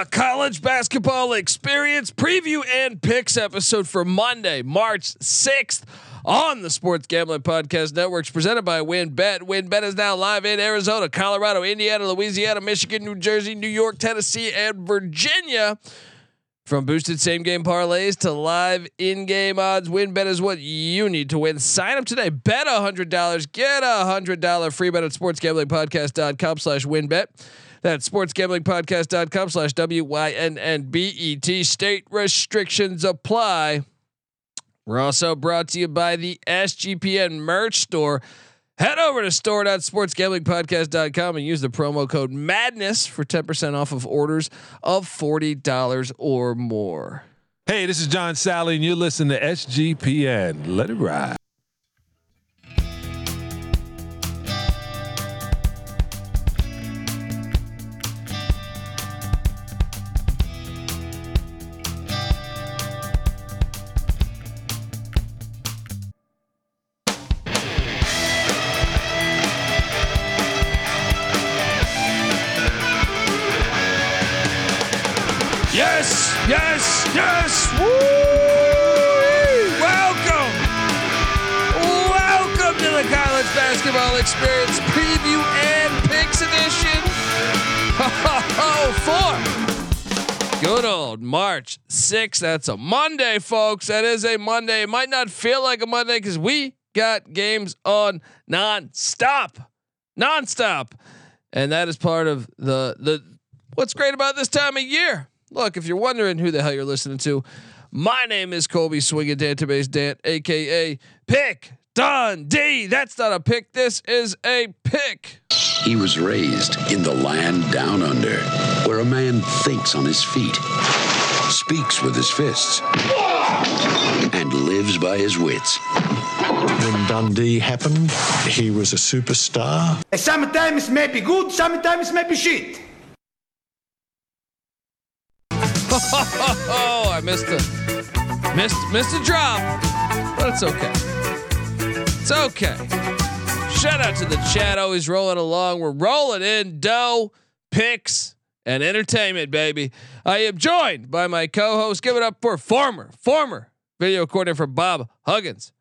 The College Basketball Experience Preview and Picks episode for Monday, March 6th on the Sports Gambling Podcast Network is presented by WynnBET. WynnBET is now live in Arizona, Colorado, Indiana, Louisiana, Michigan, New Jersey, New York, Tennessee, and Virginia. From boosted same-game parlays to live in-game odds, WynnBET is what you need to win. Sign up today. Bet $100. Get a $100 free bet at sportsgamblingpodcast.com/WynnBET. That's sportsgamblingpodcast.com/WYNNBET. State restrictions apply. We're also brought to you by the SGPN merch store. Head over to store.sportsgamblingpodcast.com and use the promo code MADNESS for 10% off of orders of $40 or more. Hey, this is John Sally, and you're listening to SGPN. Let it ride. Yes! Woo! Welcome to the College Basketball Experience Preview and Picks Edition. For good old March 6th. That's a Monday, folks. That is a Monday. It might not feel like a Monday because we got games on nonstop, and that is part of the what's great about this time of year. Look, if you're wondering who the hell you're listening to, my name is Colby Swingin' Dantabase Dan, a.k.a. Pick Dundee. That's not a pick. This is a pick. He was raised in the land down under, where a man thinks on his feet, speaks with his fists, and lives by his wits. When Dundee happened, he was a superstar. Sometimes it may be good, sometimes it may be shit. Oh, I missed a drop, but it's okay. It's okay. Shout out to the chat. Always rolling along. We're rolling in dough, picks, and entertainment, baby. I am joined by my co-host. Give it up for former video coordinator for Bob Huggins,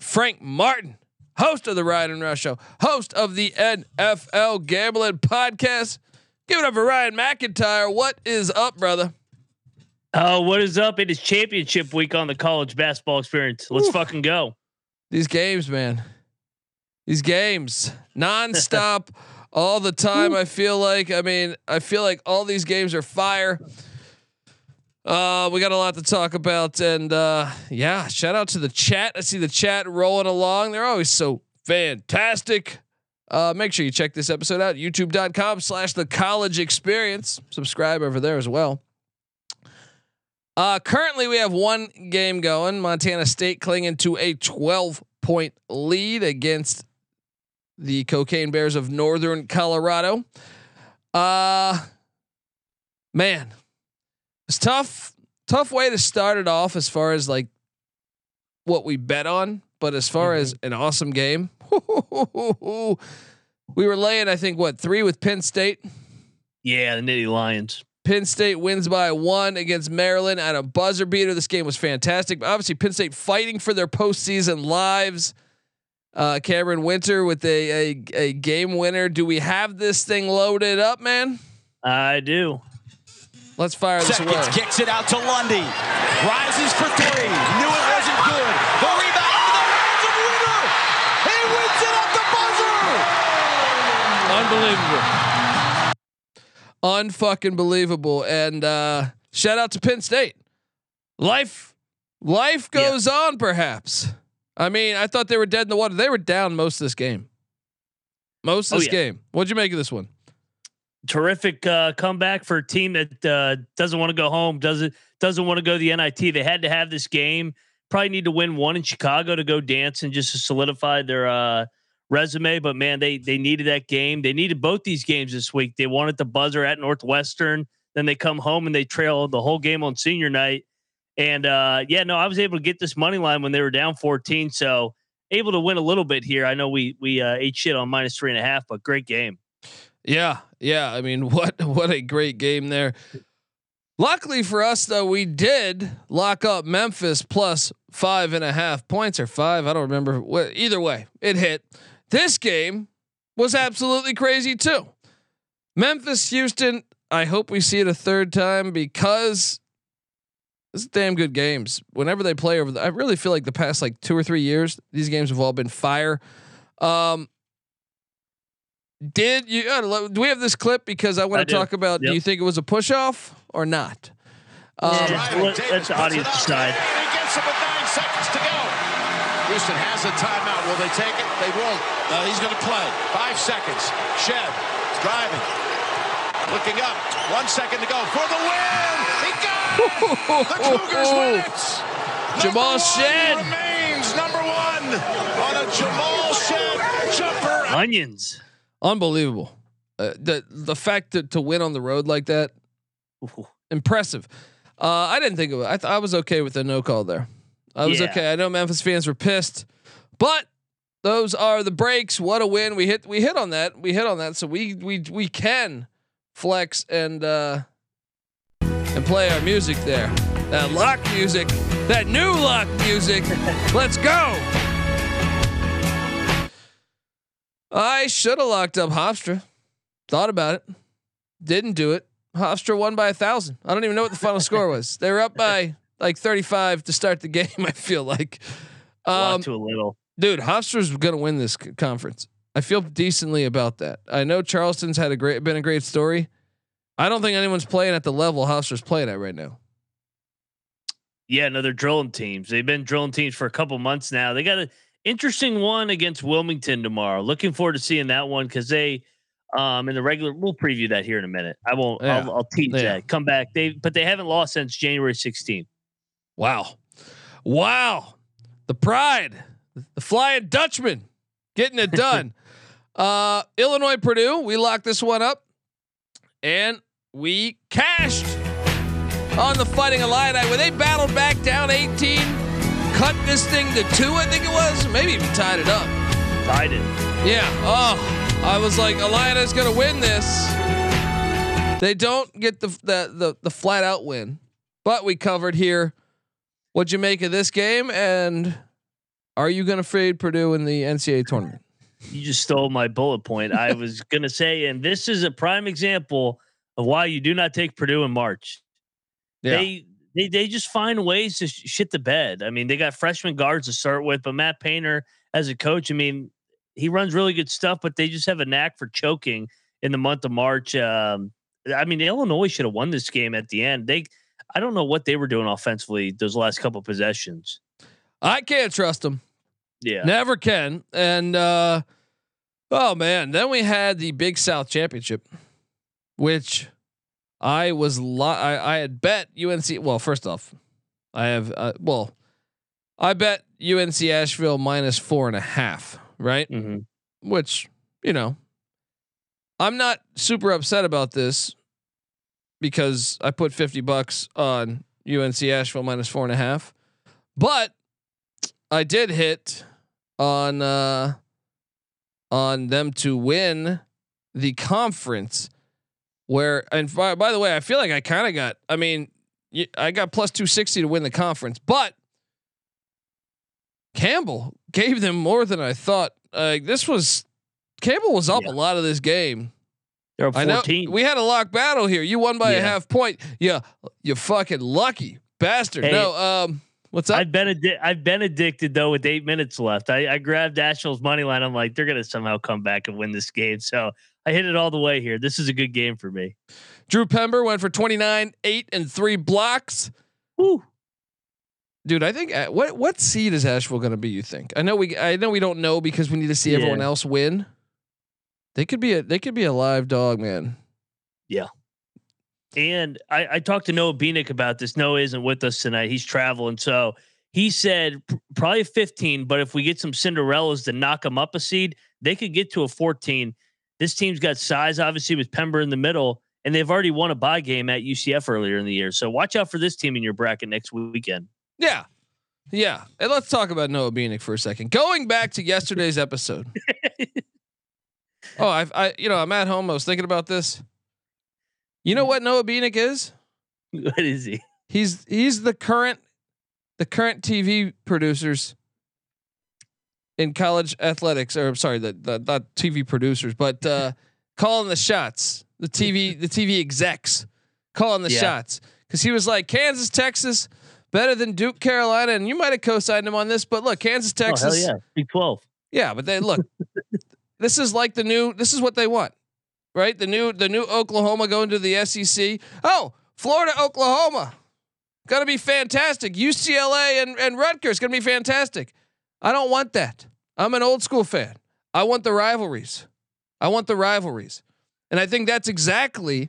Frank Martin, host of the Ride and Rush Show, host of the NFL Gambling Podcast. Give it up for Ryan McIntyre. What is up, brother? Oh, what is up? It is championship week on the College Basketball Experience. Let's fucking go. These games, man. These games. Nonstop. All the time. I feel like all these games are fire. We got a lot to talk about. And yeah, shout out to the chat. I see the chat rolling along. They're always so fantastic. Make sure you check this episode out. YouTube.com/thecollegeexperience. Subscribe over there as well. Currently we have one game going. Montana State clinging to a 12-point lead against the Cocaine Bears of Northern Colorado. Man, it's tough way to start it off as far as like what we bet on, but as far as an awesome game. We were laying, I think, what, 3 with Penn State? Yeah, the Nittany Lions. Penn State wins by 1 against Maryland at a buzzer beater. This game was fantastic. But obviously, Penn State fighting for their postseason lives. Cameron Winter with a game winner. Do we have this thing loaded up, man? I do. Let's fire this away. Seconds, kicks it out to Lundy. Rises for 3. Knew it wasn't good. The rebound. Unbelievable. Unfucking believable. And shout out to Penn State. Life goes on, perhaps. I mean, I thought they were dead in the water. They were down most of this game. Most of this game. What'd you make of this one? Terrific comeback for a team that doesn't want to go home, doesn't want to go to the NIT. They had to have this game. Probably need to win one in Chicago to go dance and just to solidify their resume, but man, they needed that game. They needed both these games this week. They wanted the buzzer at Northwestern. Then they come home and they trail the whole game on senior night. And I was able to get this money line when they were down 14. So able to win a little bit here. I know we ate shit on -3.5, but great game. Yeah. yeah, I mean, what a great game there. Luckily for us, though, we did lock up Memphis plus 5.5 points or 5. I don't remember. Either way, it hit. This game was absolutely crazy too. Memphis, Houston. I hope we see it a third time, because this is damn good games. Whenever they play over, I really feel like the past like 2 or 3 years, these games have all been fire. Do we have this clip? Because I want to talk about. Yep. Do you think it was a push off or not? That's the audience side. He gets it with 9 seconds to go. Houston has a timeout. Will they take it? They won't. No, he's going to play. 5 seconds. Shed driving, looking up. 1 second to go for the win. He got it. The Cougars win it. Jamal Shed remains #1 on a Jamal Shed jumper. Onions. Unbelievable. The fact that to win on the road like that, impressive. I didn't think of it. I was okay with the no call there. I was okay. I know Memphis fans were pissed, but those are the breaks. What a win. We hit on that. So we can flex and play our music there. That lock music, that new lock music. Let's go. I should have locked up Hofstra. Thought about it. Didn't do it. Hofstra won by 1,000. I don't even know what the final score was. They were up by like 35 to start the game. I feel like, to a little, dude, Hofstra's going to win this conference. I feel decently about that. I know Charleston's had been a great story. I don't think anyone's playing at the level Hofstra's playing at right now. Yeah. No, they're drilling teams. They've been drilling teams for a couple months now. They got an interesting one against Wilmington tomorrow. Looking forward to seeing that one. Cause they, in the regular, we'll preview that here in a minute. I won't. Yeah. I'll teach that. Come back. But they haven't lost since January 16th. Wow. The pride, the Flying Dutchman, getting it done. Illinois, Purdue. We locked this one up, and we cashed on the Fighting Illini when they battled back down 18. Cut this thing to 2, I think it was. Maybe even tied it up. Tied it. Yeah. Oh. I was like, Illini's gonna win this. They don't get the flat out win, but we covered here. What'd you make of this game? And are you gonna fade Purdue in the NCAA tournament? You just stole my bullet point. I was gonna say, and this is a prime example of why you do not take Purdue in March. Yeah. They just find ways to shit the bed. I mean, they got freshman guards to start with, but Matt Painter as a coach, I mean, he runs really good stuff, but they just have a knack for choking in the month of March. I mean, Illinois should have won this game at the end. I don't know what they were doing offensively those last couple of possessions. I can't trust them. Yeah, never can. And oh man, then we had the Big South Championship, which I was I had bet UNC. Well, first off, I bet UNC Asheville minus 4.5. Right. Mm-hmm. Which, you know, I'm not super upset about this because I put $50 on UNC Asheville minus 4.5, but I did hit on them to win the conference where, and by the way, I feel like I kind of got, I mean, I got plus 260 to win the conference, but Campbell gave them more than I thought. Campbell was up a lot of this game. They're up 14. We had a lock battle here. You won by a half point. Yeah, you fucking lucky bastard. Hey, no, what's up? I've been addicted though with 8 minutes left. I grabbed Asheville's money line. I'm like, they're gonna somehow come back and win this game. So I hit it all the way here. This is a good game for me. Drew Pember went for 29, 8 and 3 blocks. Woo. Dude, I think what seed is Asheville going to be? You think? I know we don't know because we need to see everyone else win. They could be a live dog, man. Yeah. And I talked to Noah Bienick about this. Noah isn't with us tonight; he's traveling. So he said probably 15. But if we get some Cinderellas to knock them up a seed, they could get to a 14. This team's got size, obviously, with Pember in the middle, and they've already won a bye game at UCF earlier in the year. So watch out for this team in your bracket next weekend. Yeah. And let's talk about Noah Bienick for a second. Going back to yesterday's episode, Oh, I'm at home. I was thinking about this. You know what Noah Beanick is? What is he? He's the current TV producers in college athletics, or I'm sorry, the not TV producers, but calling the shots, the TV execs calling the shots, because he was like, Kansas, Texas, better than Duke, Carolina, and you might have co-signed him on this, but look, Kansas, Texas, oh, hell yeah, Big 12, yeah, but they look, this is like this is what they want, right? The new Oklahoma going to the SEC. Oh, Florida, Oklahoma, gonna be fantastic. UCLA and Rutgers gonna be fantastic. I don't want that. I'm an old school fan. I want the rivalries. And I think that's exactly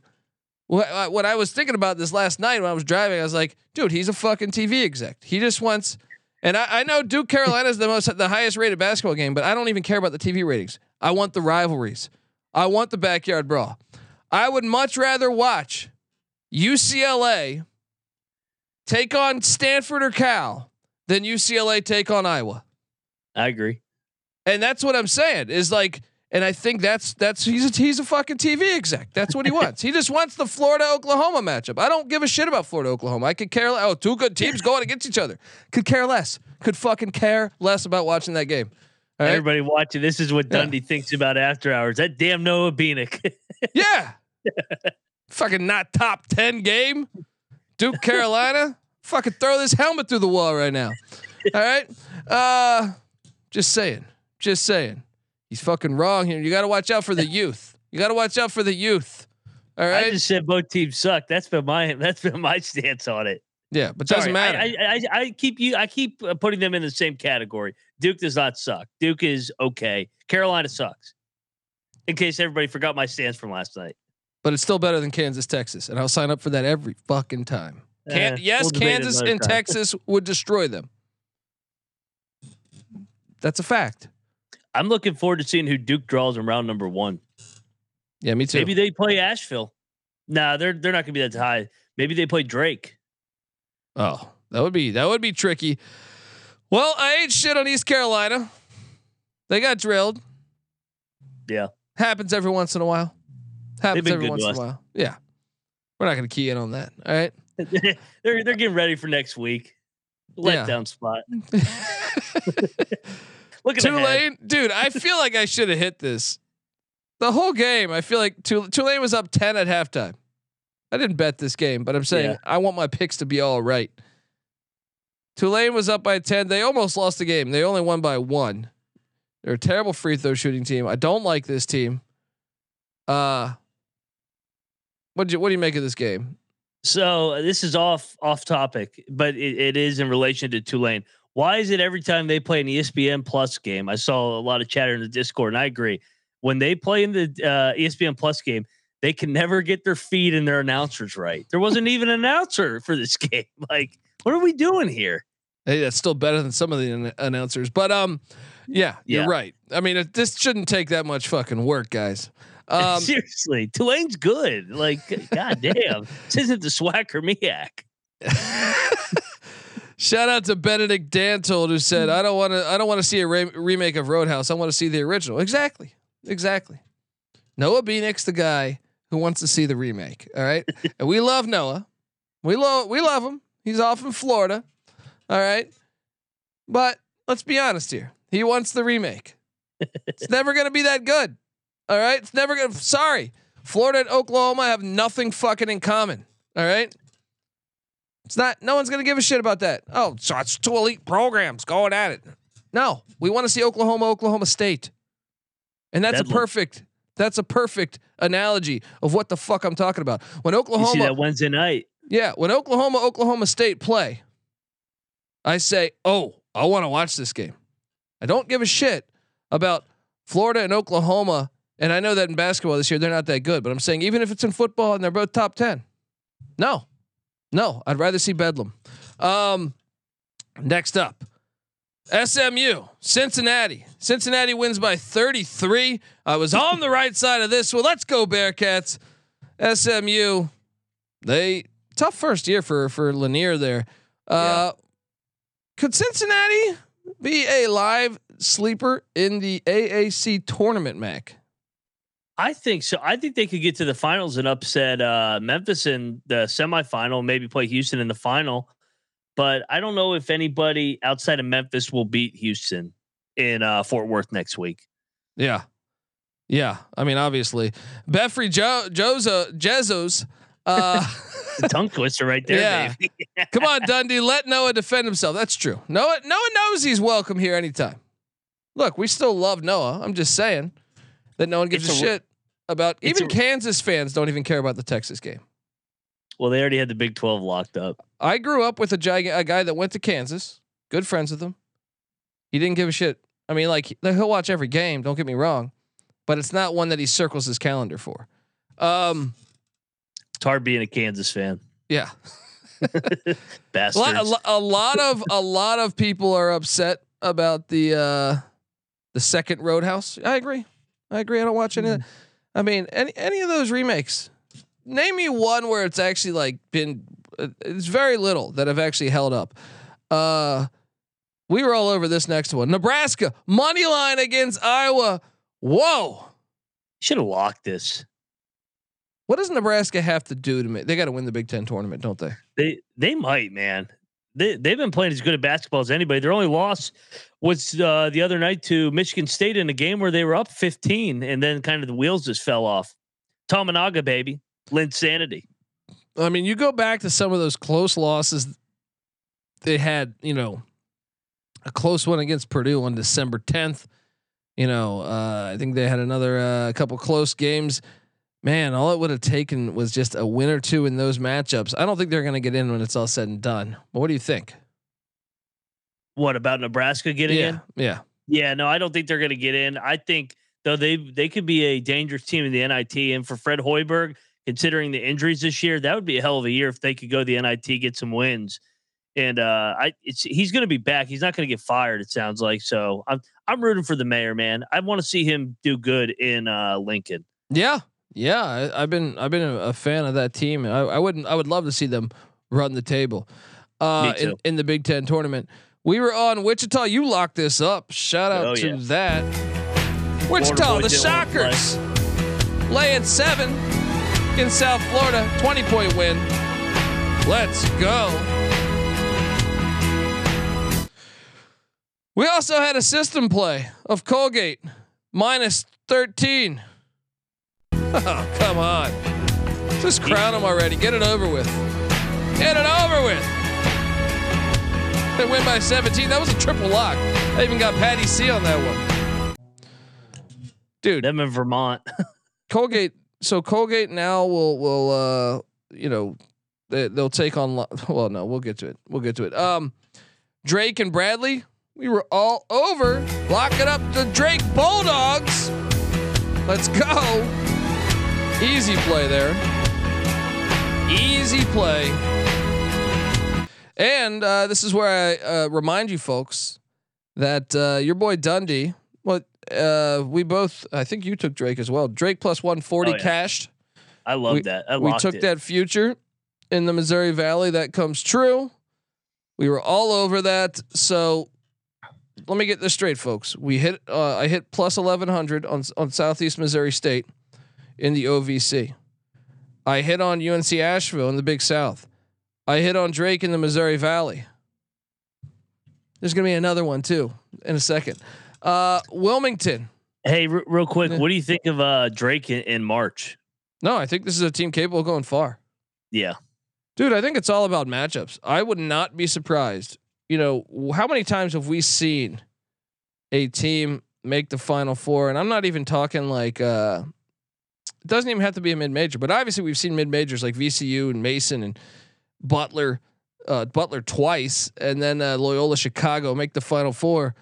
what I was thinking about this last night when I was driving. I was like, dude, he's a fucking TV exec. He just wants, and I know Duke Carolina is the highest rated basketball game, but I don't even care about the TV ratings. I want the rivalries. I want the backyard brawl. I would much rather watch UCLA take on Stanford or Cal than UCLA take on Iowa. I agree. And that's what I'm saying is like, and I think that's he's a fucking TV exec. That's what he wants. He just wants the Florida Oklahoma matchup. I don't give a shit about Florida Oklahoma. I could care less. Oh, two good teams going against each other. Could care less. Could fucking care less about watching that game. All right? Everybody watching. This is what Dundee thinks about after hours. That damn Noah Beanick. Yeah. Fucking not top 10 game. Duke Carolina. Fucking throw this helmet through the wall right now. All right. Just saying. He's fucking wrong here. You got to watch out for the youth. All right. I just said both teams suck. That's been my stance on it. Yeah, but doesn't matter. I keep putting them in the same category. Duke does not suck. Duke is okay. Carolina sucks. In case everybody forgot my stance from last night. But it's still better than Kansas, Texas, and I'll sign up for that every fucking time. Kansas and Texas would destroy them. That's a fact. I'm looking forward to seeing who Duke draws in round number 1. Yeah, me too. Maybe they play Asheville. Nah, they're not gonna be that high. Maybe they play Drake. Oh, that would be tricky. Well, I ain't shit on East Carolina. They got drilled. Yeah, happens every once in a while. Yeah, we're not gonna key in on that. All right. they're getting ready for next week. Letdown spot. Look at Tulane, dude. I feel like I should have hit this the whole game. I feel like Tulane was up 10 at halftime. I didn't bet this game, but I'm saying I want my picks to be all right. Tulane was up by 10. They almost lost the game. They only won by 1. They're a terrible free throw shooting team. I don't like this team. What do you make of this game? So this is off topic, but it is in relation to Tulane. Why is it every time they play an ESPN Plus game? I saw a lot of chatter in the Discord, and I agree. When they play in the ESPN Plus game, they can never get their feed and their announcers right. There wasn't even an announcer for this game. Like, what are we doing here? Hey, that's still better than some of the announcers. But yeah, you're right. I mean, this shouldn't take that much fucking work, guys. Seriously, Tulane's good. Like, goddamn, this isn't the Swacker-miac. Shout out to Benedict Dantold, who said, "I don't want to see a remake of Roadhouse. I want to see the original." Exactly. Noah Beanick's the guy who wants to see the remake. All right, and we love Noah. We love him. He's off in Florida. All right, but let's be honest here. He wants the remake. It's never going to be that good. All right. It's never going to, sorry. Florida and Oklahoma have nothing fucking in common. All right. It's not, no one's going to give a shit about that. Oh, so it's two elite programs going at it. No, we want to see Oklahoma State. And that's a perfect analogy of what the fuck I'm talking about. When Oklahoma, you see that Wednesday night. Yeah. When Oklahoma State play, I say, oh, I want to watch this game. I don't give a shit about Florida and Oklahoma. And I know that in basketball this year, they're not that good, but I'm saying even if it's in football and they're both top 10, no, I'd rather see Bedlam. Next up, SMU, Cincinnati. Cincinnati wins by 33. I was on the right side of this. Well, let's go Bearcats. SMU, they tough first year for Lanier there. Could Cincinnati be a live sleeper in the AAC tournament, Mac? I think so. I think they could get to the finals and upset Memphis in the semifinal, maybe play Houston in the final. But I don't know if anybody outside of Memphis will beat Houston in Fort Worth next week. Yeah. Yeah. I mean, obviously Beffrey Jezos, the tongue twister right there. Yeah. Baby. Come on, Dundee, let Noah defend himself. That's true. Noah knows he's welcome here anytime. Look, we still love Noah. I'm just saying that no one gives a shit about, even Kansas fans don't even care about the Texas game. Well, they already had the Big 12 locked up. I grew up with a guy that went to Kansas, good friends with him. He didn't give a shit. I mean, like, he'll watch every game, don't get me wrong, but it's not one that he circles his calendar for. It's hard being a Kansas fan. Yeah. Bastards. A lot of people are upset about the second Roadhouse. I agree. I don't watch any of that. I mean, any of those remakes. Name me one where it's actually like been. It's very little that have actually held up. We were all over this next one. Nebraska money line against Iowa. Whoa! Should have locked this. What does Nebraska have to do to make? They got to win the Big Ten tournament, don't they? They might, man. They've been playing as good at basketball as anybody. Their only loss was the other night to Michigan State in a game where they were up 15, and then kind of the wheels just fell off. Tominaga, baby. Linsanity. I mean, you go back to some of those close losses they had, you know, a close one against Purdue on December 10th. You know, I think they had another couple close games. Man, all it would have taken was just a win or two in those matchups. I don't think they're going to get in when it's all said and done. But what do you think? What about Nebraska getting in? Yeah. No, I don't think they're going to get in. I think though they could be a dangerous team in the NIT, and for Fred Hoiberg, considering the injuries this year, that would be a hell of a year if they could go to the NIT, get some wins. And he's going to be back. He's not going to get fired, it sounds like. So I'm rooting for the mayor, man. I want to see him do good in Lincoln. Yeah, yeah. I've been a fan of that team. I would love to see them run the table in the Big Ten tournament. We were on Wichita. You locked this up. Shout out to that. Wichita, the Shockers, lay at 7. In South Florida, 20-point win. Let's go. We also had a system play of Colgate minus 13. Oh, come on. Just crown them already. Get it over with. They win by 17. That was a triple lock. I even got Patty C on that one. Dude. Them in Vermont. Colgate. So Colgate now will you know, they'll take on. Well, no, we'll get to it. Drake and Bradley, we were all over. Lock it up, the Drake Bulldogs. Let's go. Easy play there. Easy play. And this is where I remind you folks that your boy Dundee. We both, I think you took Drake as well. Drake plus 140 cashed. I love that. We took that future in the Missouri Valley. That comes true. We were all over that. So let me get this straight, folks. We hit, I hit plus 1100 on Southeast Missouri State in the OVC. I hit on UNC Asheville in the Big South. I hit on Drake in the Missouri Valley. There's going to be another one too in a second. Wilmington. Hey, real quick, what do you think of Drake in March? No, I think this is a team capable of going far. Yeah, dude, I think it's all about matchups. I would not be surprised. You know, how many times have we seen a team make the Final Four? And I'm not even talking like it doesn't even have to be a mid-major, but obviously we've seen mid-majors like VCU and Mason and Butler twice, and then Loyola Chicago make the Final Four.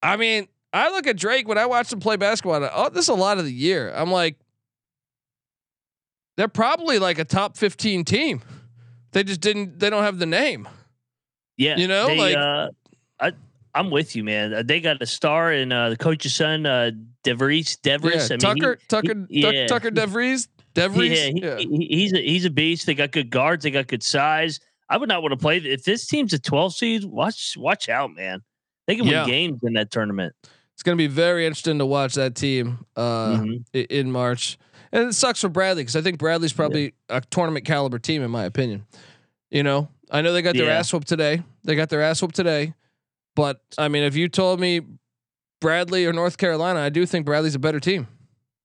I mean, I look at Drake when I watch them play basketball. This is a lot of the year. I'm like, they're probably like a top 15 team. They just didn't. They don't have the name. Yeah, you know, I'm with you, man. They got a star in the coach's son, DeVries. Yeah, Tucker DeVries. He's a beast. They got good guards. They got good size. I would not want to play if this team's a 12 seed. Watch out, man. They can win games in that tournament. It's going to be very interesting to watch that team in March. And it sucks for Bradley, because I think Bradley's probably a tournament caliber team, in my opinion. You know, I know they got their ass whooped today. But I mean, if you told me Bradley or North Carolina, I do think Bradley's a better team.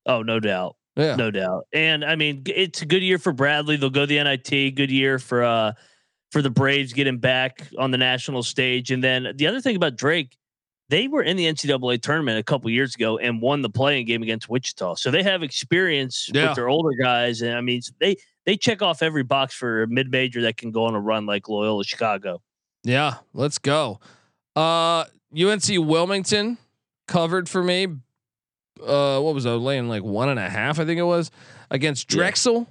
Oh, no doubt. Yeah, no doubt. And I mean, it's a good year for Bradley. They'll go to the NIT. Good year for the Braves getting back on the national stage. And then the other thing about Drake, they were in the NCAA tournament a couple years ago and won the play-in game against Wichita. So they have experience with their older guys. And I mean, they check off every box for a mid-major that can go on a run like Loyola Chicago. Yeah, let's go. UNC Wilmington covered for me. What was I laying, like 1.5? I think it was against Drexel.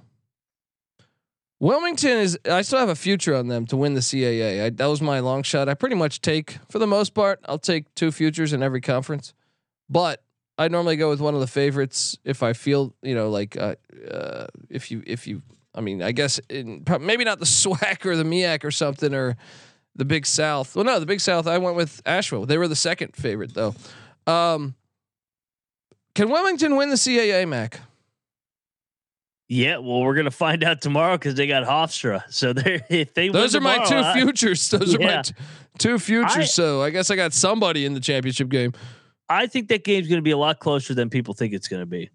Wilmington is, I still have a future on them to win the CAA. That was my long shot. I pretty much take, for the most part, I'll take two futures in every conference, but I normally go with one of the favorites if I feel, you know, like if you, I mean, I guess maybe not the SWAC or the MEAC or something, or the Big South. Well, no, the Big South, I went with Asheville. They were the second favorite though. Can Wilmington win the CAA, Mac? Yeah, well, we're gonna find out tomorrow because they got Hofstra. So those are my two futures. Those are my two futures. So I guess I got somebody in the championship game. I think that game's gonna be a lot closer than people think it's gonna be.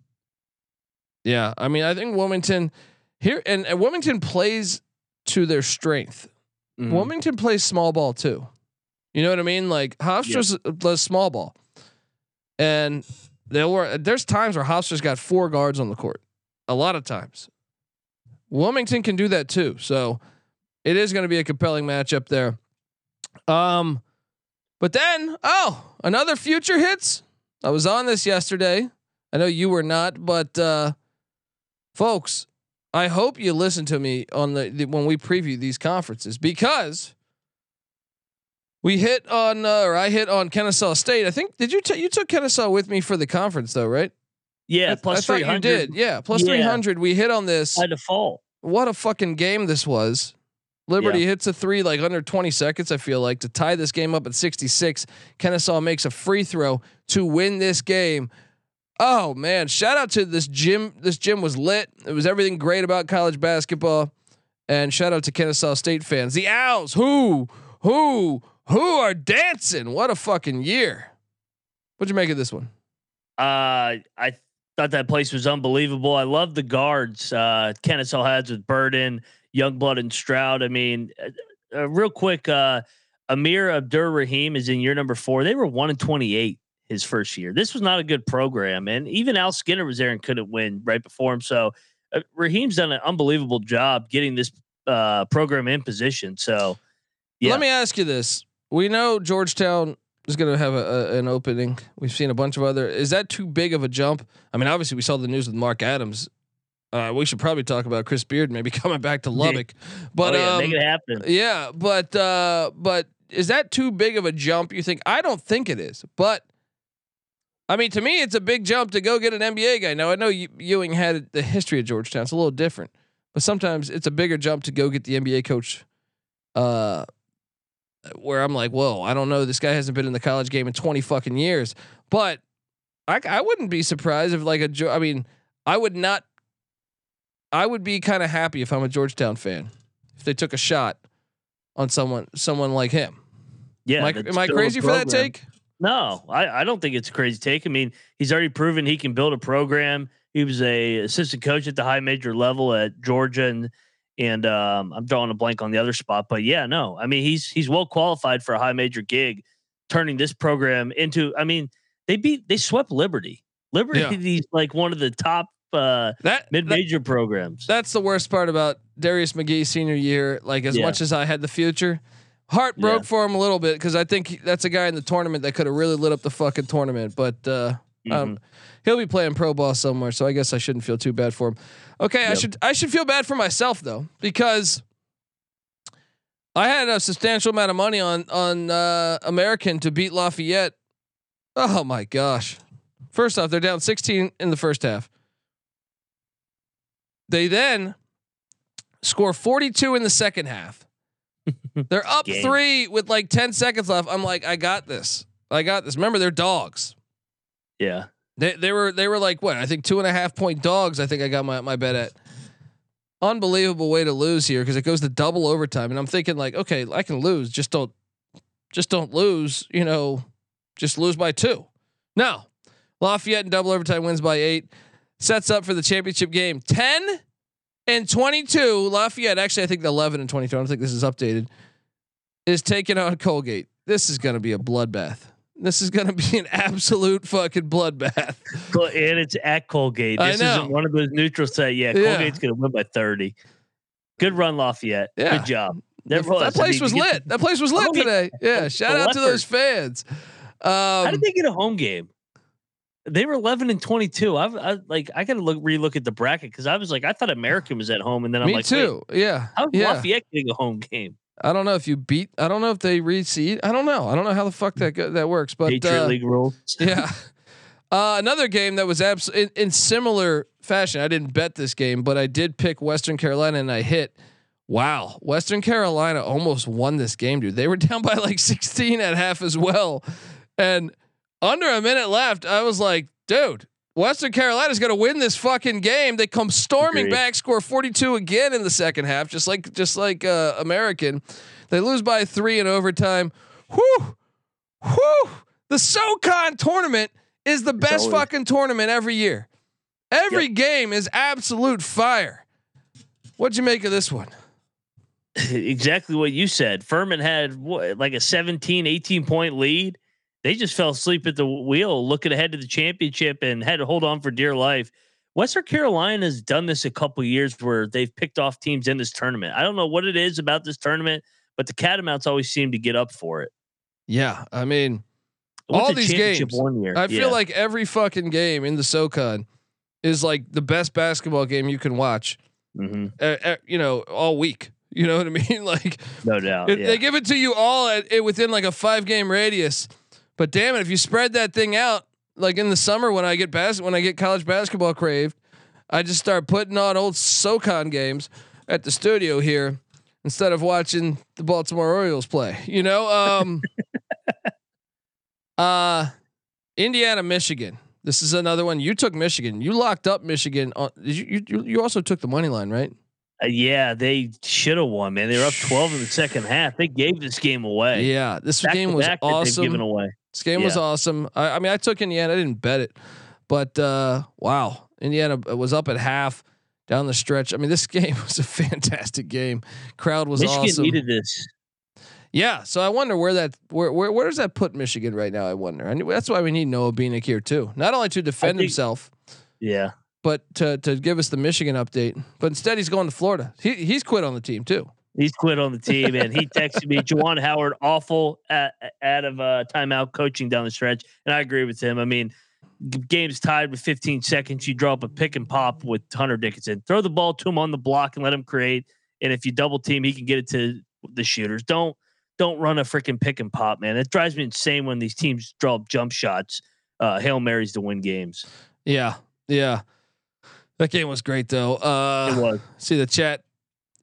Yeah, I mean, I think Wilmington here and Wilmington plays to their strength. Mm. Wilmington plays small ball too. You know what I mean? Like Hofstra's does small ball, and there's times where Hofstra's got four guards on the court. A lot of times Wilmington can do that too. So it is going to be a compelling matchup there. But then, another future hits. I was on this yesterday. I know you were not, but folks, I hope you listen to me on the when we preview these conferences, because we hit on, or I hit on Kennesaw State. I think, did you you took Kennesaw with me for the conference though, right? Yeah, plus 300. You did. Yeah, plus 300. We hit on this by default. What a fucking game this was! Liberty hits a three like under 20 seconds. I feel like to tie this game up at 66. Kennesaw makes a free throw to win this game. Oh man! Shout out to this gym. This gym was lit. It was everything great about college basketball. And shout out to Kennesaw State fans, the Owls, who are dancing. What a fucking year! What'd you make of this one? I thought that place was unbelievable. I love the guards Kennesaw has with Burden, Youngblood, and Stroud. I mean, real quick, Amir Abdur-Rahim is in year number 4. They were 1-28 his first year. This was not a good program, and even Al Skinner was there and couldn't win right before him. So Raheem's done an unbelievable job getting this program in position. So, yeah. Let me ask you this: we know Georgetown is going to have an opening. We've seen a bunch of other. Is that too big of a jump? I mean, obviously we saw the news with Mark Adams. We should probably talk about Chris Beard maybe coming back to Lubbock. But make it happen. Yeah, but is that too big of a jump? You think? I don't think it is. But I mean, to me, it's a big jump to go get an NBA guy. Now I know Ewing had the history of Georgetown. It's a little different, but sometimes it's a bigger jump to go get the NBA coach. Where I'm like, whoa, I don't know. This guy hasn't been in the college game in 20 fucking years, but I wouldn't be surprised if like I mean, I would be kind of happy if I'm a Georgetown fan, if they took a shot on someone like him. Yeah. Am I crazy for that take? No, I don't think it's a crazy take. I mean, he's already proven he can build a program. He was a assistant coach at the high major level at Georgia, and I'm drawing a blank on the other spot, but yeah, no, I mean, he's well qualified for a high major gig, turning this program into, I mean, they swept Liberty. Liberty's like one of the top mid-major programs. That's the worst part about Darius McGee senior year. Like as much as I had the future, heart broke for him a little bit, because I think that's a guy in the tournament that could have really lit up the fucking tournament, but he'll be playing pro ball somewhere, so I guess I shouldn't feel too bad for him. Okay, yep. I should feel bad for myself though, because I had a substantial amount of money on American to beat Lafayette. Oh my gosh! First off, they're down 16 in the first half. They then score 42 in the second half. They're up 3 with like 10 seconds left. I'm like, I got this. Remember, they're dogs. Yeah. They were like, what? I think 2.5 point dogs. I think I got my bet at. Unbelievable way to lose here. Cause it goes to double overtime. And I'm thinking like, okay, I can lose. Just don't lose, just lose by 2. No, Lafayette in double overtime wins by 8, sets up for the championship game. 10-22 Lafayette. Actually, I think the 11-22. I don't think this is updated. Is taking on Colgate. This is going to be a bloodbath. This is going to be an absolute fucking bloodbath. And it's at Colgate. This isn't one of those neutral site. Yeah, Colgate's going to win by 30. Good run, Lafayette. Yeah. Good job. That place was lit. That place was lit today. Yeah, shout out to those fans. How did they get a home game? They were 11-22. I got to relook at the bracket because I was like, I thought American was at home, and then I'm like, me too. Yeah. How's Lafayette getting a home game? I don't know if you beat. I don't know if they reseed. I don't know. I don't know how the fuck that works. But Patriot League rules. Yeah. Another game that was in similar fashion. I didn't bet this game, but I did pick Western Carolina, and I hit. Wow, Western Carolina almost won this game, dude. They were down by like 16 at half as well, and under a minute left. I was like, dude, Western Carolina's gonna win this fucking game. They come storming back, score 42 again in the second half, just like American. They lose by 3 in overtime. Whoo! The SoCon tournament is the best fucking tournament every year. Every game is absolute fire. What'd you make of this one? Exactly what you said. Furman had like a 17-18 point lead. They just fell asleep at the wheel, looking ahead to the championship, and had to hold on for dear life. Western Carolina has done this a couple years where they've picked off teams in this tournament. I don't know what it is about this tournament, but the Catamounts always seem to get up for it. Yeah. I mean, all these games, I feel like every fucking game in the SoCon is like the best basketball game you can watch, all week. You know what I mean? Like, no doubt, they give it to you all within like a 5-game radius. But damn it, if you spread that thing out, like in the summer when I get college basketball craved, I just start putting on old SoCon games at the studio here instead of watching the Baltimore Orioles play. Indiana, Michigan. This is another one. You took Michigan. You locked up Michigan. You also took the money line, right? Yeah, they should have won, man. They were up 12 in the second half. They gave this game away. Yeah, this game was awesome. Given away. This game was awesome. I mean, I took Indiana. I didn't bet it, but wow, Indiana was up at half down the stretch. I mean, this game was a fantastic game. Crowd was awesome. Michigan needed this. Yeah, so I wonder where does that put Michigan right now? I wonder. That's why we need Noah Beanick here too, not only to defend himself. Yeah. But to give us the Michigan update, but instead he's going to Florida. He's quit on the team too. He's quit on the team, and he texted me, Juwan Howard, awful out of timeout coaching down the stretch, and I agree with him. I mean, game's tied with 15 seconds. You draw up a pick and pop with Hunter Dickinson. Throw the ball to him on the block and let him create. And if you double team, he can get it to the shooters. Don't run a freaking pick and pop, man. It drives me insane when these teams draw up jump shots, Hail Marys to win games. Yeah, yeah. That game was great though. It was. See the chat.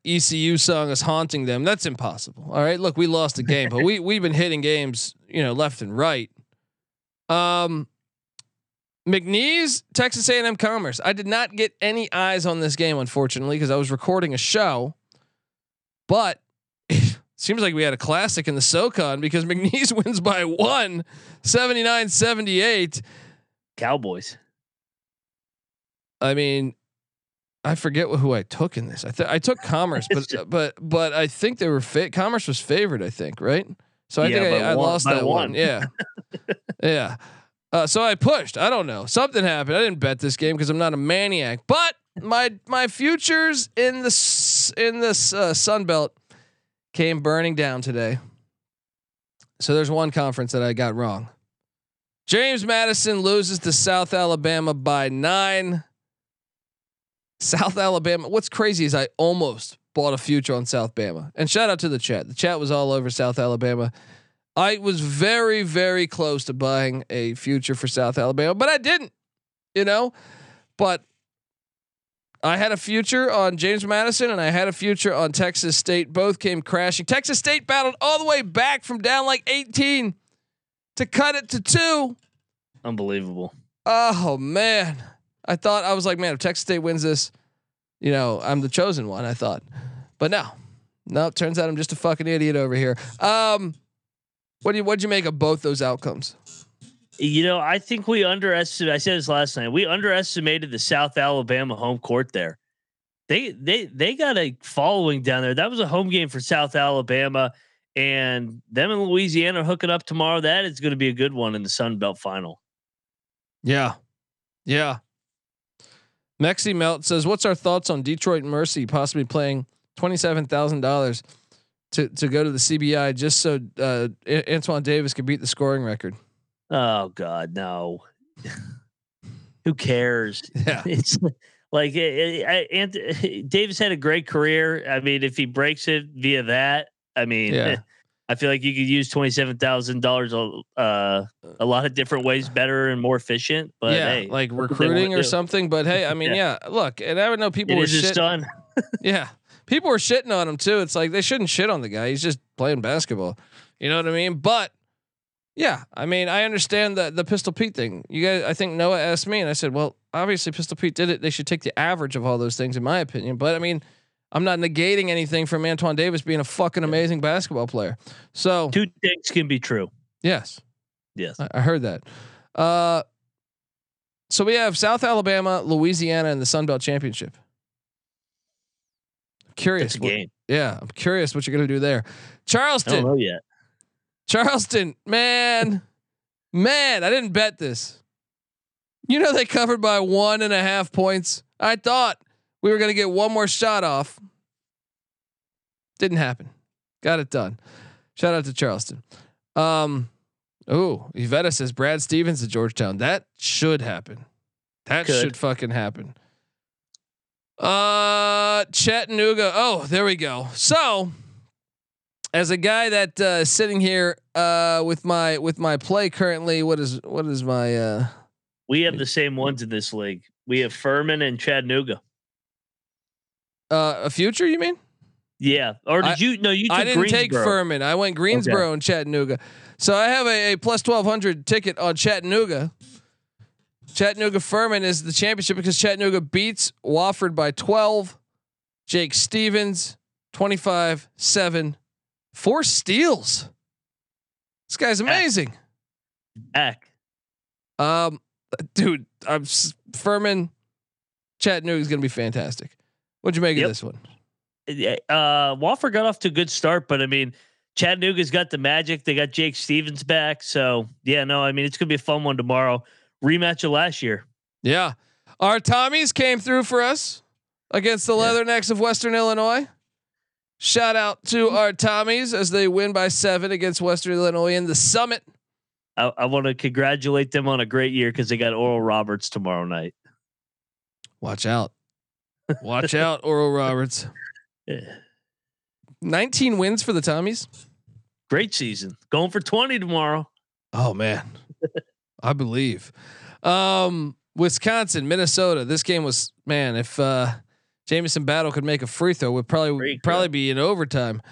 ECU song is haunting them. That's impossible. All right. Look, we lost the game, but we've been hitting games, left and right. McNeese, Texas A&M Commerce. I did not get any eyes on this game, unfortunately, because I was recording a show, but it seems like we had a classic in the SoCon because McNeese wins by 1, 79-78. Cowboys. I mean, I forget who I took in this. I took Commerce, but I think they were Commerce was favored, I think, right? So I think I lost that one. Yeah. Yeah. So I pushed. I don't know. Something happened. I didn't bet this game because I'm not a maniac, but my futures in this Sun Belt came burning down today. So there's one conference that I got wrong. James Madison loses to South Alabama by 9. South Alabama. What's crazy is I almost bought a future on South Bama, and shout out to the chat. The chat was all over South Alabama. I was very, very close to buying a future for South Alabama, but I didn't, but I had a future on James Madison and I had a future on Texas State. Both came crashing. Texas State battled all the way back from down like 18 to cut it to 2. Unbelievable. Oh man. I thought, I was like, man, if Texas State wins this, you know, I'm the chosen one, I thought. But no, it turns out I'm just a fucking idiot over here. What'd you make of both those outcomes? You know, I think we underestimated, I said this last night, we underestimated the South Alabama home court there. They got a following down there. That was a home game for South Alabama, and them in Louisiana hooking up tomorrow. That is going to be a good one in the Sun Belt final. Yeah. Mexi Melt says, what's our thoughts on Detroit Mercy possibly playing $27,000 to go to the CBI just so Antoine Davis could beat the scoring record? Oh God, no. Who cares? Yeah. It's like Davis had a great career. I mean, if he breaks it via that, I mean, yeah. I feel like you could use $27,000 a lot of different ways, better and more efficient. But yeah, hey, like recruiting or something. But hey, I mean, yeah. Look, and I would know people were just done. Yeah, people were shitting on him too. It's like they shouldn't shit on the guy. He's just playing basketball. You know what I mean? But yeah, I mean, I understand the Pistol Pete thing. You guys, I think Noah asked me, and I said, well, obviously Pistol Pete did it. They should take the average of all those things, in my opinion. But I mean, I'm not negating anything from Antoine Davis being a fucking amazing basketball player. So two things can be true. Yes. I heard that. So we have South Alabama, Louisiana, and the Sun Belt Championship. Curious. Game. Yeah. I'm curious what you're going to do there. Charleston. I don't know yet. Charleston, man, I didn't bet this. You know, they covered by 1.5 points. I thought we were going to get one more shot off. Didn't happen. Got it done. Shout out to Charleston. Yvetta says Brad Stevens at Georgetown. That should happen. That should fucking happen. Chattanooga. Oh, there we go. So as a guy that is sitting here with my play currently, what is my, we have the same ones in this league. We have Furman and Chattanooga. A future, you mean? Yeah. Or I didn't take Furman. I went Greensboro and Chattanooga. So I have a plus 1,200 ticket on Chattanooga. Chattanooga Furman is the championship because Chattanooga beats Wofford by 12. Jake Stevens, 25-7, 4 steals. This guy's amazing. Heck. Dude, I'm Furman. Chattanooga is going to be fantastic. What'd you make of this one? Wofford got off to a good start, but I mean, Chattanooga's got the magic. They got Jake Stevens back. So yeah, no, I mean, it's going to be a fun one tomorrow. Rematch of last year. Yeah. Our Tommies came through for us against the Leathernecks of Western Illinois. Shout out to our Tommies as they win by 7 against Western Illinois in the Summit. I want to congratulate them on a great year because they got Oral Roberts tomorrow night. Watch out. Watch out, Oral Roberts. Yeah. 19 wins for the Tommies. Great season. Going for 20 tomorrow. Oh, man. I believe. Wisconsin, Minnesota. This game was, man, if Jamison Battle could make a free throw, would probably be in overtime.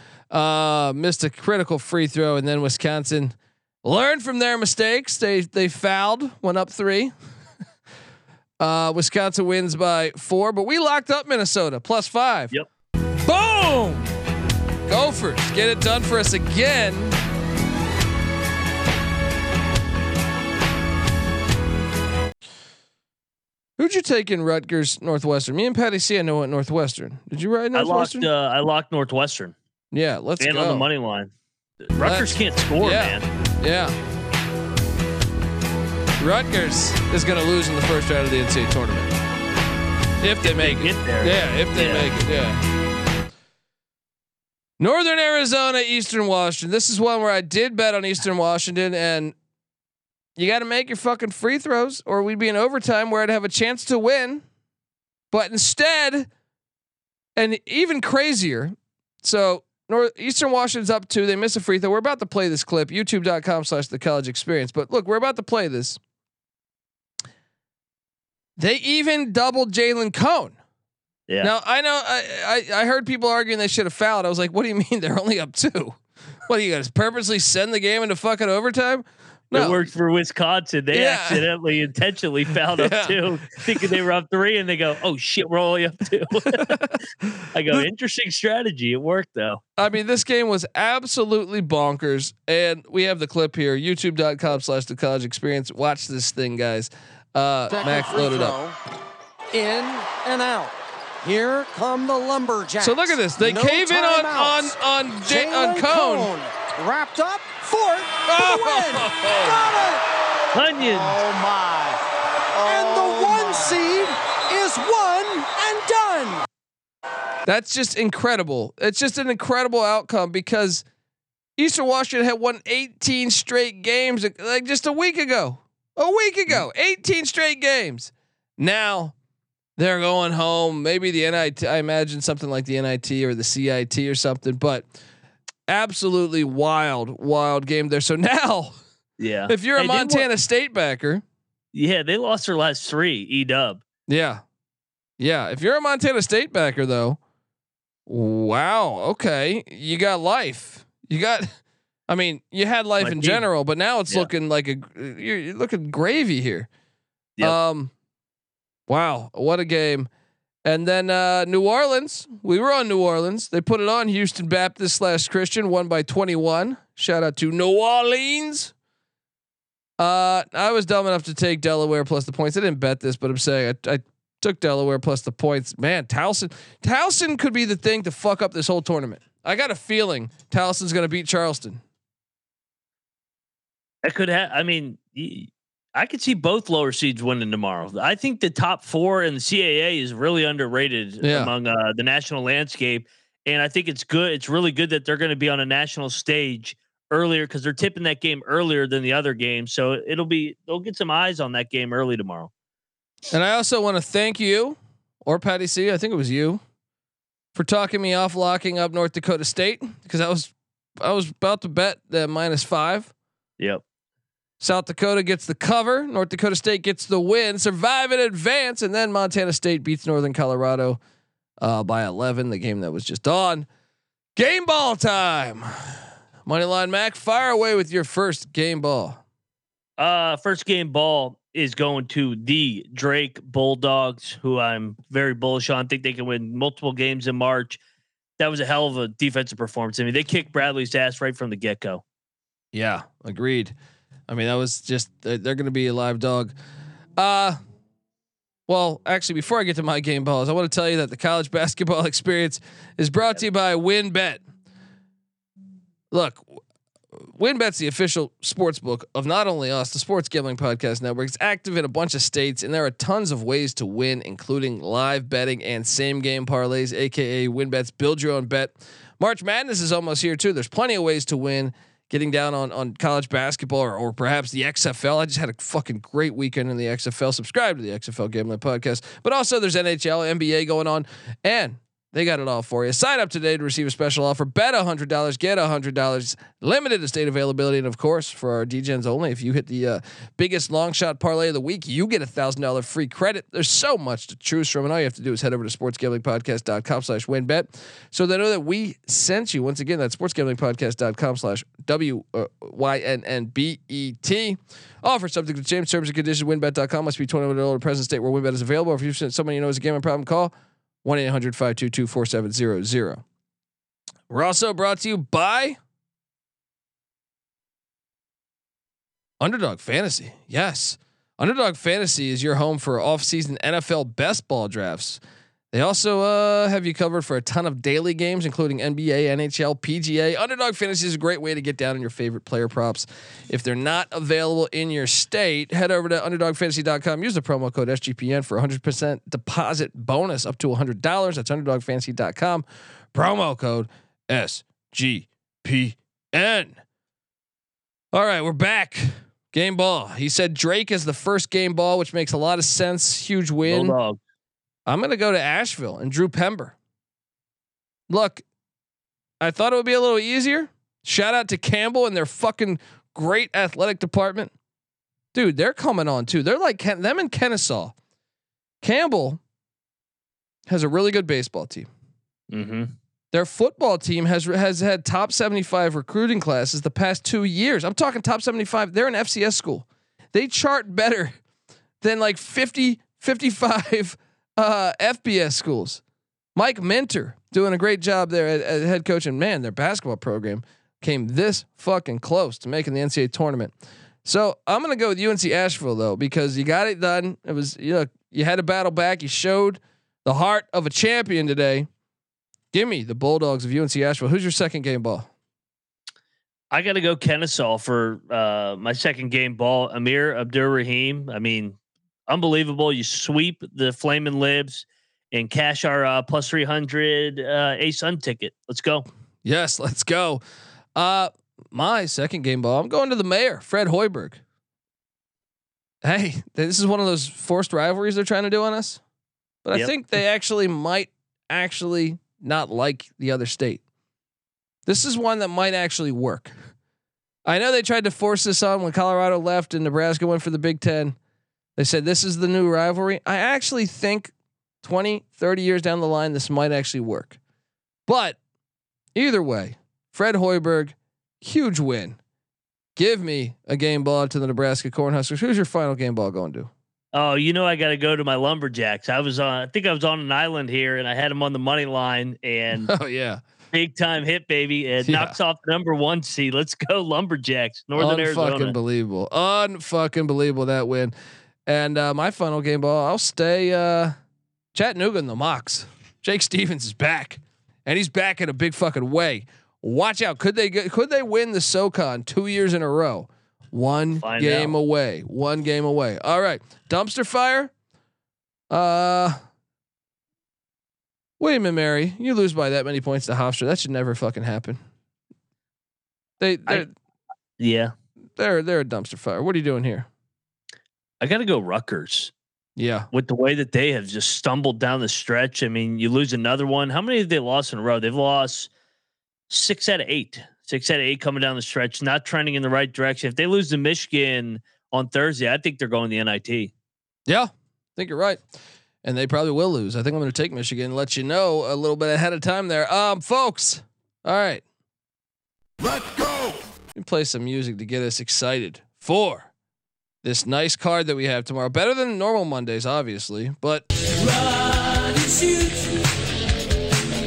Missed a critical free throw, and then Wisconsin learned from their mistakes. They fouled, went up 3. Wisconsin wins by 4, but we locked up Minnesota plus 5. Yep. Boom! Gophers get it done for us again. Who'd you take in Rutgers Northwestern? Me and Patty C. I know what Northwestern. Did you ride Northwestern? I locked Northwestern. Yeah, let's go. On the money line. Rutgers can't score, man. Yeah. Rutgers is going to lose in the first round of the NCAA tournament if they make it there. Yeah, if they make it. Yeah. Northern Arizona, Eastern Washington. This is one where I did bet on Eastern Washington, and you got to make your fucking free throws, or we'd be in overtime where I'd have a chance to win. But instead, and even crazier, so Eastern Washington's up 2. They miss a free throw. We're about to play this clip. YouTube.com/thecollegeexperience. But look, we're about to play this. They even doubled Jalen Cone. Yeah. Now I know I heard people arguing they should have fouled. I was like, what do you mean they're only up 2? What, are you guys purposely send the game into fucking overtime? that worked for Wisconsin. They accidentally, intentionally fouled up two, thinking they were up three, and they go, "Oh shit, we're only up two." I go, interesting strategy. It worked though. I mean, this game was absolutely bonkers, and we have the clip here: YouTube.com/TheCollegeExperience. Watch this thing, guys. Mac loaded up. In and out. Here come the Lumberjacks. So look at this. They cave in on Cone. Wrapped up for the win. Got it. Onions. Oh my. Oh and the one seed is one and done. That's just incredible. It's just an incredible outcome because Eastern Washington had won 18 straight games like just a week ago. 18 straight games. Now they're going home. Maybe the NIT, I imagine something like the NIT or the CIT or something, but absolutely wild, wild game there. So now, if you're a Montana State backer, they lost their last three, E-Dub. Yeah. Yeah. If you're a Montana State backer though, wow. Okay. You got life. You got, I mean, you had life in general, but now it's looking like you're looking gravy here. Yep. Wow, what a game. And then New Orleans, we were on New Orleans. They put it on Houston Baptist /Christian, won by 21. Shout out to New Orleans. I was dumb enough to take Delaware plus the points. I didn't bet this, but I'm saying I took Delaware plus the points. Man, Towson could be the thing to fuck up this whole tournament. I got a feeling Towson's going to beat Charleston. That could have, I mean... I could see both lower seeds winning tomorrow. I think the top four in the CAA is really underrated among the national landscape. And I think it's good. It's really good that they're going to be on a national stage earlier because they're tipping that game earlier than the other game. So they'll get some eyes on that game early tomorrow. And I also want to thank you or Patty C. I think it was you for talking me off locking up North Dakota State. Cause I was about to bet the -5. Yep. South Dakota gets the cover. North Dakota State gets the win, survive in advance. And then Montana State beats Northern Colorado by 11, the game that was just on. Game ball time. Moneyline Mac, fire away with your first game ball. First game ball is going to the Drake Bulldogs, who I'm very bullish on. I think they can win multiple games in March. That was a hell of a defensive performance. I mean, they kicked Bradley's ass right from the get-go. Yeah, agreed. I mean, that was just, they're going to be a live dog. Well, actually, before I get to my game balls, I want to tell you that the college basketball experience is brought to you by WynnBET. Look, WynnBet's the official sports book of not only us, the Sports Gambling Podcast Network. It's active in a bunch of states, and there are tons of ways to win, including live betting and same game parlays, AKA WynnBet's Build Your Own Bet. March Madness is almost here, too. There's plenty of ways to win. Getting down on college basketball or perhaps the XFL. I just had a fucking great weekend in the XFL. Subscribe to the XFL Gambling Podcast. But also there's NHL, NBA going on, and they got it all for you. Sign up today to receive a special offer. Bet $100, get $100. Limited to state availability, and of course for our DGens only. If you hit the biggest long shot parlay of the week, you get $1,000 free credit. There's so much to choose from, and all you have to do is head over to sportsgamblingpodcast.com/WynnBET. So they know that we sent you. Once again, that's sportsgamblingpodcast.com/WYNNBET. Offer subject to change. Terms and conditions. WynnBET.com. Must be 21 or older. Present state where WynnBET is available. If you've sent someone you know is a gambling problem, call 1-800-522-4700. We're also brought to you by Underdog Fantasy. Yes. Underdog Fantasy is your home for off-season NFL best ball drafts. They also have you covered for a ton of daily games, including NBA, NHL, PGA. Underdog Fantasy is a great way to get down on your favorite player props. If they're not available in your state, head over to underdogfantasy.com. Use the promo code SGPN for 100% deposit bonus up to $100. That's underdogfantasy.com. Promo code SGPN. All right, we're back. Game ball. He said Drake is the first game ball, which makes a lot of sense. Huge win. Bulldog. I'm going to go to Asheville and Drew Pember. Look, I thought it would be a little easier. Shout out to Campbell and their fucking great athletic department. Dude, they're coming on too. They're like them in Kennesaw. Campbell has a really good baseball team. Mm-hmm. Their football team has had top 75 recruiting classes the past 2 years. I'm talking top 75. They're an FCS school. They chart better than like 50, 55 FBS schools. Mike Minter doing a great job there as head coach. And man, their basketball program came this fucking close to making the NCAA tournament. So I'm going to go with UNC Asheville though, because you got it done. It was, you know, you had a battle back. You showed the heart of a champion today. Give me the Bulldogs of UNC Asheville. Who's your second game ball? I got to go Kennesaw for my second game ball. Amir Abdur-Rahim. I mean, unbelievable. You sweep the Flamin' Libs and cash our plus 300 A-Sun ticket. Let's go. Yes, let's go. My second game ball. I'm going to the mayor, Fred Hoiberg. Hey, this is one of those forced rivalries they're trying to do on us. But I think they might not like the other state. This is one that might actually work. I know they tried to force this on when Colorado left and Nebraska went for the Big Ten. They said, this is the new rivalry. I actually think 20, 30 years down the line, this might actually work. But either way, Fred Hoiberg, huge win. Give me a game ball to the Nebraska Cornhuskers. Who's your final game ball going to? Oh, you know, I got to go to my Lumberjacks. I think I was on an island here and I had them on the money line and big time hit, baby. It knocks off the number 1 seed. Let's go Lumberjacks. Northern Arizona. Unfucking believable that win. And my final game ball, I'll stay Chattanooga in the Mocs. Jake Stevens is back and he's back in a big fucking way. Watch out. Could they win the SoCon 2 years in a row? One game away. All right. Dumpster fire. William and Mary, you lose by that many points to Hofstra. That should never fucking happen. They're a dumpster fire. What are you doing here? I got to go Rutgers. Yeah. With the way that they have just stumbled down the stretch. I mean, you lose another one. How many have they lost in a row? They've lost 6 out of 8. 6 out of 8 coming down the stretch, not trending in the right direction. If they lose to Michigan on Thursday, I think they're going to the NIT. Yeah, I think you're right. And they probably will lose. I think I'm going to take Michigan and let you know a little bit ahead of time there. Folks. All right. Let's go. Let me play some music to get us excited for this nice card that we have tomorrow. Better than normal Mondays, obviously, but run and shoot.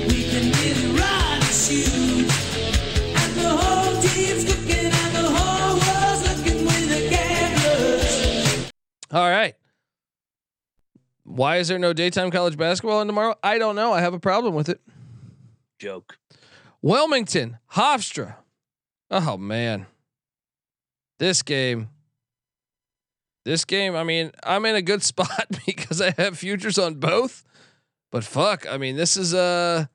We can really run and shoot. All right. Why is there no daytime college basketball on tomorrow? I don't know. I have a problem with it. Joke. Wilmington, Hofstra. Oh man. This game, I mean, I'm in a good spot because I have futures on both. But fuck, I mean, this is one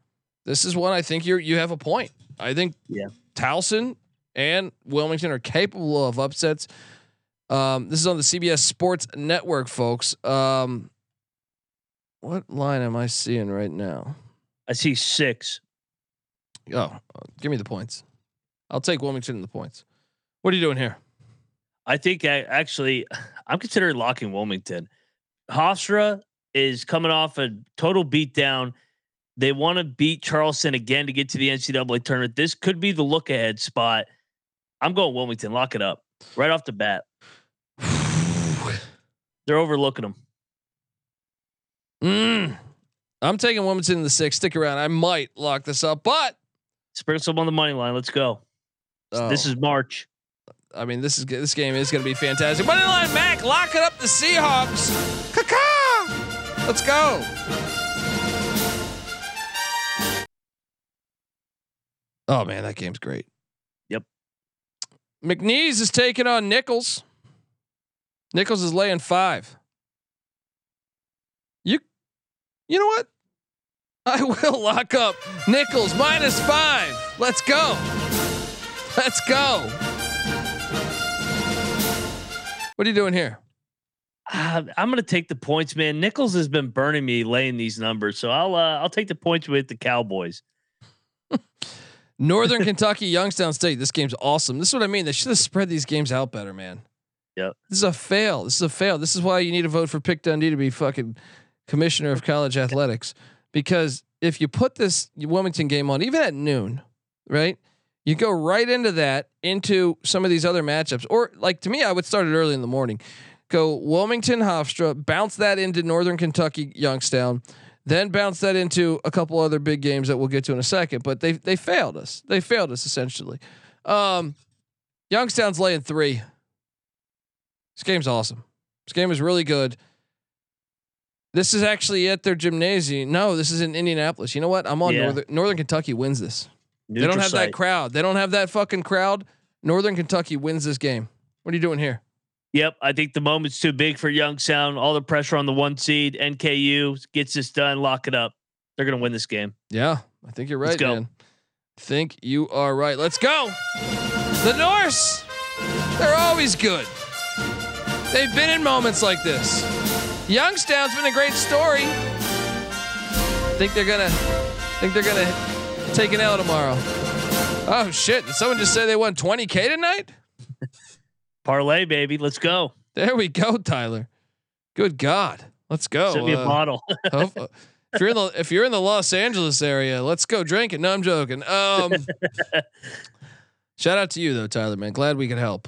I think you have a point. I think Towson and Wilmington are capable of upsets. This is on the CBS Sports Network, folks. What line am I seeing right now? I see 6. Oh, give me the points. I'll take Wilmington in the points. What are you doing here? I think I'm considering locking Wilmington. Hofstra is coming off a total beatdown. They want to beat Charleston again to get to the NCAA tournament. This could be the look ahead spot. I'm going Wilmington. Lock it up right off the bat. They're overlooking them. I'm taking Wilmington in the 6. Stick around. I might lock this up, but sprinkle on the money line. Let's go. Oh. This is March. I mean, this game is going to be fantastic. Money line, Mac, lock it up. The Seahawks. Caca. Let's go. Oh man, that game's great. Yep. McNeese is taking on Nichols. Nichols is laying 5. You know what? I will lock up Nichols -5. Let's go. What are you doing here? I'm going to take the points, man. Nichols has been burning me laying these numbers. So I'll take the points with the Cowboys. Northern Kentucky, Youngstown State. This game's awesome. This is what I mean. They should have spread these games out better, man. Yep. This is a fail. This is why you need to vote for Pick Dundee to be fucking commissioner of college athletics, because if you put this Wilmington game on, even at noon, right, you go right into that, into some of these other matchups, or like to me, I would start it early in the morning, go Wilmington, Hofstra, bounce that into Northern Kentucky, Youngstown, then bounce that into a couple other big games that we'll get to in a second, but they failed us. They failed us essentially. Youngstown's laying 3. This game's awesome. This game is really good. This is actually at their gymnasium. No, this is in Indianapolis. You know what? I'm on Northern Kentucky wins this. They don't have that crowd. They don't have that fucking crowd. Northern Kentucky wins this game. What are you doing here? Yep. I think the moment's too big for Youngstown. All the pressure on the 1 seed. NKU gets this done. Lock it up. They're going to win this game. Yeah. I think you're right, man. I think you are right. Let's go. The Norse. They're always good. They've been in moments like this. Youngstown's been a great story. Think they're gonna take an L tomorrow. Oh shit! Did someone just say they won 20K tonight? Parlay, baby. Let's go. There we go, Tyler. Good God, let's go. Should be a bottle. if you're in the Los Angeles area, let's go drink it. No, I'm joking. Shout out to you though, Tyler. Man, glad we could help.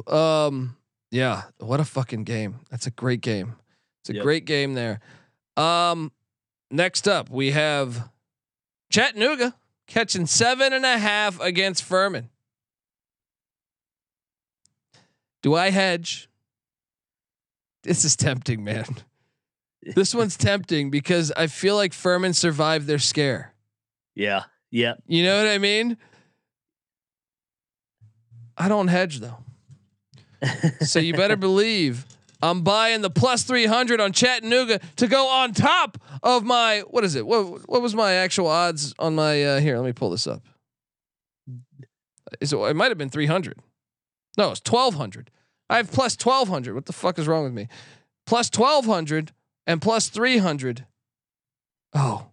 Yeah, what a fucking game. That's a great game. It's a great game there. Next up, we have Chattanooga catching 7.5 against Furman. Do I hedge? This is tempting, man. This one's tempting because I feel like Furman survived their scare. Yeah. Yeah. You know what I mean? I don't hedge though. So you better believe I'm buying the +300 on Chattanooga to go on top of my, what is it? What was my actual odds on my here? Let me pull this up. So it might've been 300. No, it's 1,200. I have +1,200. What the fuck is wrong with me? +1,200 and +300. Oh,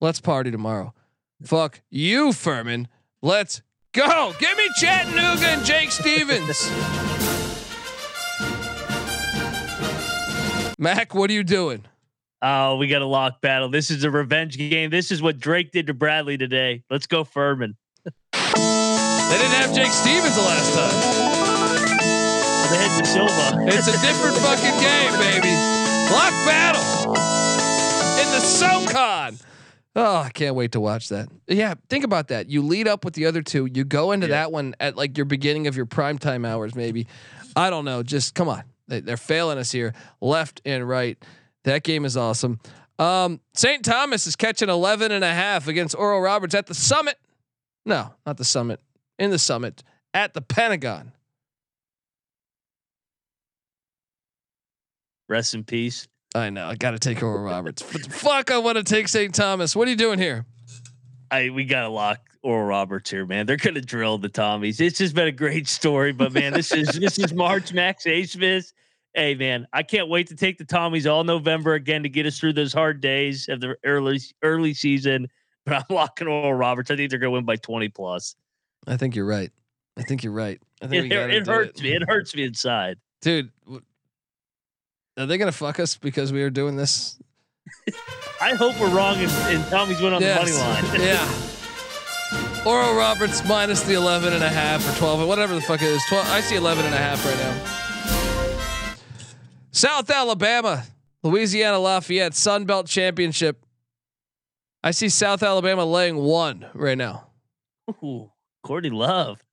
let's party tomorrow. Fuck you, Furman. Let's go. Give me Chattanooga and Jake Stevens. Mac, what are you doing? Oh, we got a lock battle. This is a revenge game. This is what Drake did to Bradley today. Let's go Furman. They didn't have Jake Stevens the last time. They had DeSilva. It's a different fucking game, baby. Lock battle in the SoCon. Oh, I can't wait to watch that. Yeah, think about that. You lead up with the other two. You go into that one at like your beginning of your primetime hours, maybe. I don't know. Just come on. They're failing us here, left and right. That game is awesome. St. Thomas is catching 11.5 against Oral Roberts at the Summit. No, not the Summit. In the Summit at the Pentagon. Rest in peace. I know. I got to take Oral Roberts. Fuck, I want to take St. Thomas. What are you doing here? We got to lock Oral Roberts here, man. They're going to drill the Tommies. It's just been a great story, but man, this is March Max H. Smith. Hey man, I can't wait to take the Tommies all November again to get us through those hard days of the early season. But I'm locking Oral Roberts. I think they're going to win by 20+. I think you're right. I think it hurts me. It hurts me inside, dude. Are they going to fuck us because we are doing this? I hope we're wrong and Tommy's went on the money line. Yeah. Oral Roberts minus the 11.5 or 12 or whatever the fuck it is. 12. I see 11.5 right now. South Alabama, Louisiana Lafayette Sun Belt Championship. I see South Alabama laying 1 right now. Ooh, Courtney Love.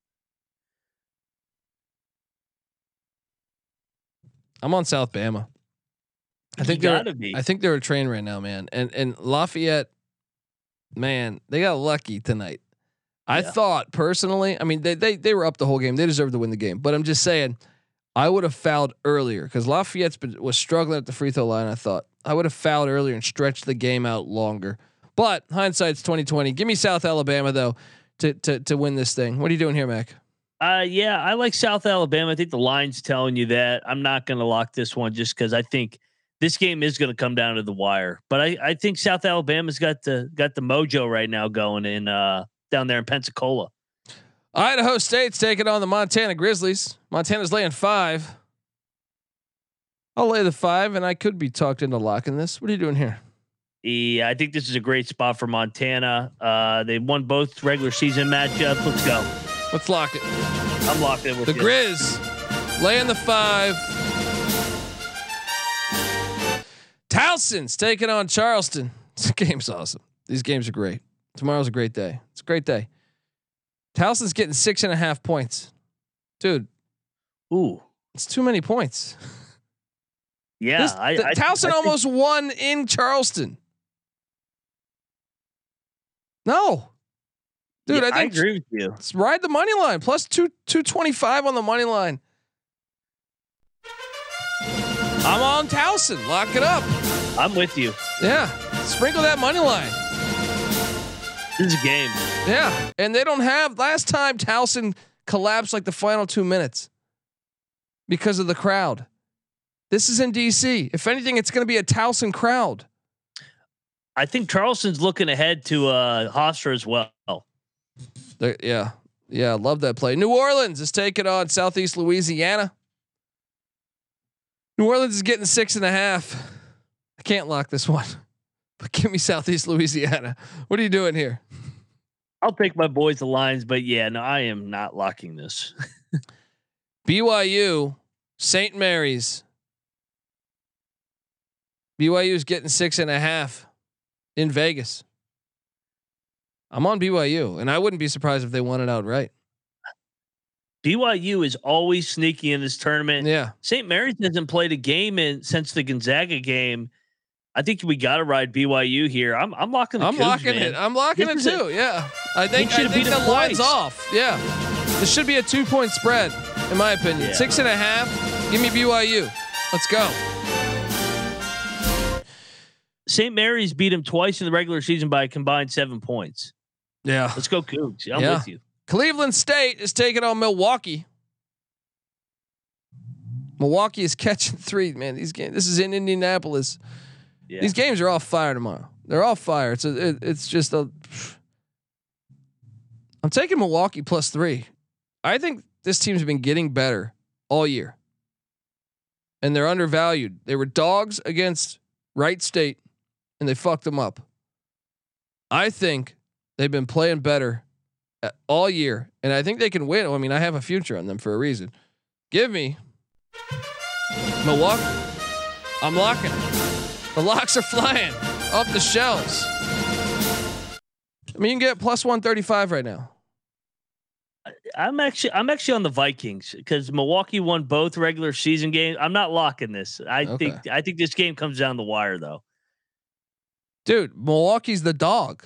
I'm on South Bama. I think they're a train right now, man. And Lafayette, man, they got lucky tonight. I thought personally, I mean, they were up the whole game. They deserved to win the game. But I'm just saying, I would have fouled earlier because Lafayette's was struggling at the free throw line. I thought I would have fouled earlier and stretched the game out longer. But hindsight's 2020. Give me South Alabama though to win this thing. What are you doing here, Mac? Yeah, I like South Alabama. I think the line's telling you that. I'm not going to lock this one just because I think this game is going to come down to the wire, but I think South Alabama's got the mojo right now going in down there in Pensacola. Idaho State's taking on the Montana Grizzlies. Montana's laying 5. I'll lay the 5, and I could be talked into locking this. What are you doing here? I think this is a great spot for Montana. They won both regular season matchups. Let's go. Let's lock it. I'm locked in with the Grizz laying the 5. Towson's taking on Charleston. This game's awesome. These games are great. Tomorrow's a great day. It's a great day. Towson's getting 6.5 points. Dude. Ooh. It's too many points. Yeah. Towson almost won in Charleston. No. Dude, yeah, I agree with you. Let's ride the money line. Plus 225 on the money line. I'm on Towson. Lock it up. I'm with you. Yeah. Sprinkle that money line. This is a game. Yeah. And they don't have, last time Towson collapsed like the final 2 minutes because of the crowd. This is in DC. If anything, it's going to be a Towson crowd. I think Charleston's looking ahead to Hofstra as well. Yeah. Yeah. I love that play. New Orleans is taking on Southeast Louisiana. New Orleans is getting 6.5. I can't lock this one, but give me Southeast Louisiana. What are you doing here? I'll take my boys the Lions, but yeah, no, I am not locking this. BYU, St. Mary's. BYU is getting 6.5 in Vegas. I'm on BYU, and I wouldn't be surprised if they won it outright. BYU is always sneaky in this tournament. Yeah. St. Mary's hasn't played a game since the Gonzaga game. I think we got to ride BYU here. I'm locking the Cougs, locking man. It. I'm locking this it too. Yeah. I think the line's off. Yeah. This should be a 2-point spread in my opinion. Yeah. 6.5. Give me BYU. Let's go. St. Mary's beat him twice in the regular season by a combined 7 points. Yeah. Let's go Cougs. I'm with you. Cleveland State is taking on Milwaukee. Milwaukee is catching 3, man. These games. This is in Indianapolis. Yeah. These games are all fire tomorrow. They're all fire. I'm taking Milwaukee plus 3. I think this team's been getting better all year, and they're undervalued. They were dogs against Wright State, and they fucked them up. I think they've been playing better all year, and I think they can win. I mean, I have a future on them for a reason. Give me Milwaukee. I'm locking it. The locks are flying off the shelves. I mean, you can get plus 135 right now. I'm actually on the Vikings because Milwaukee won both regular season games. I'm not locking this. I think this game comes down the wire though. Dude, Milwaukee's the dog.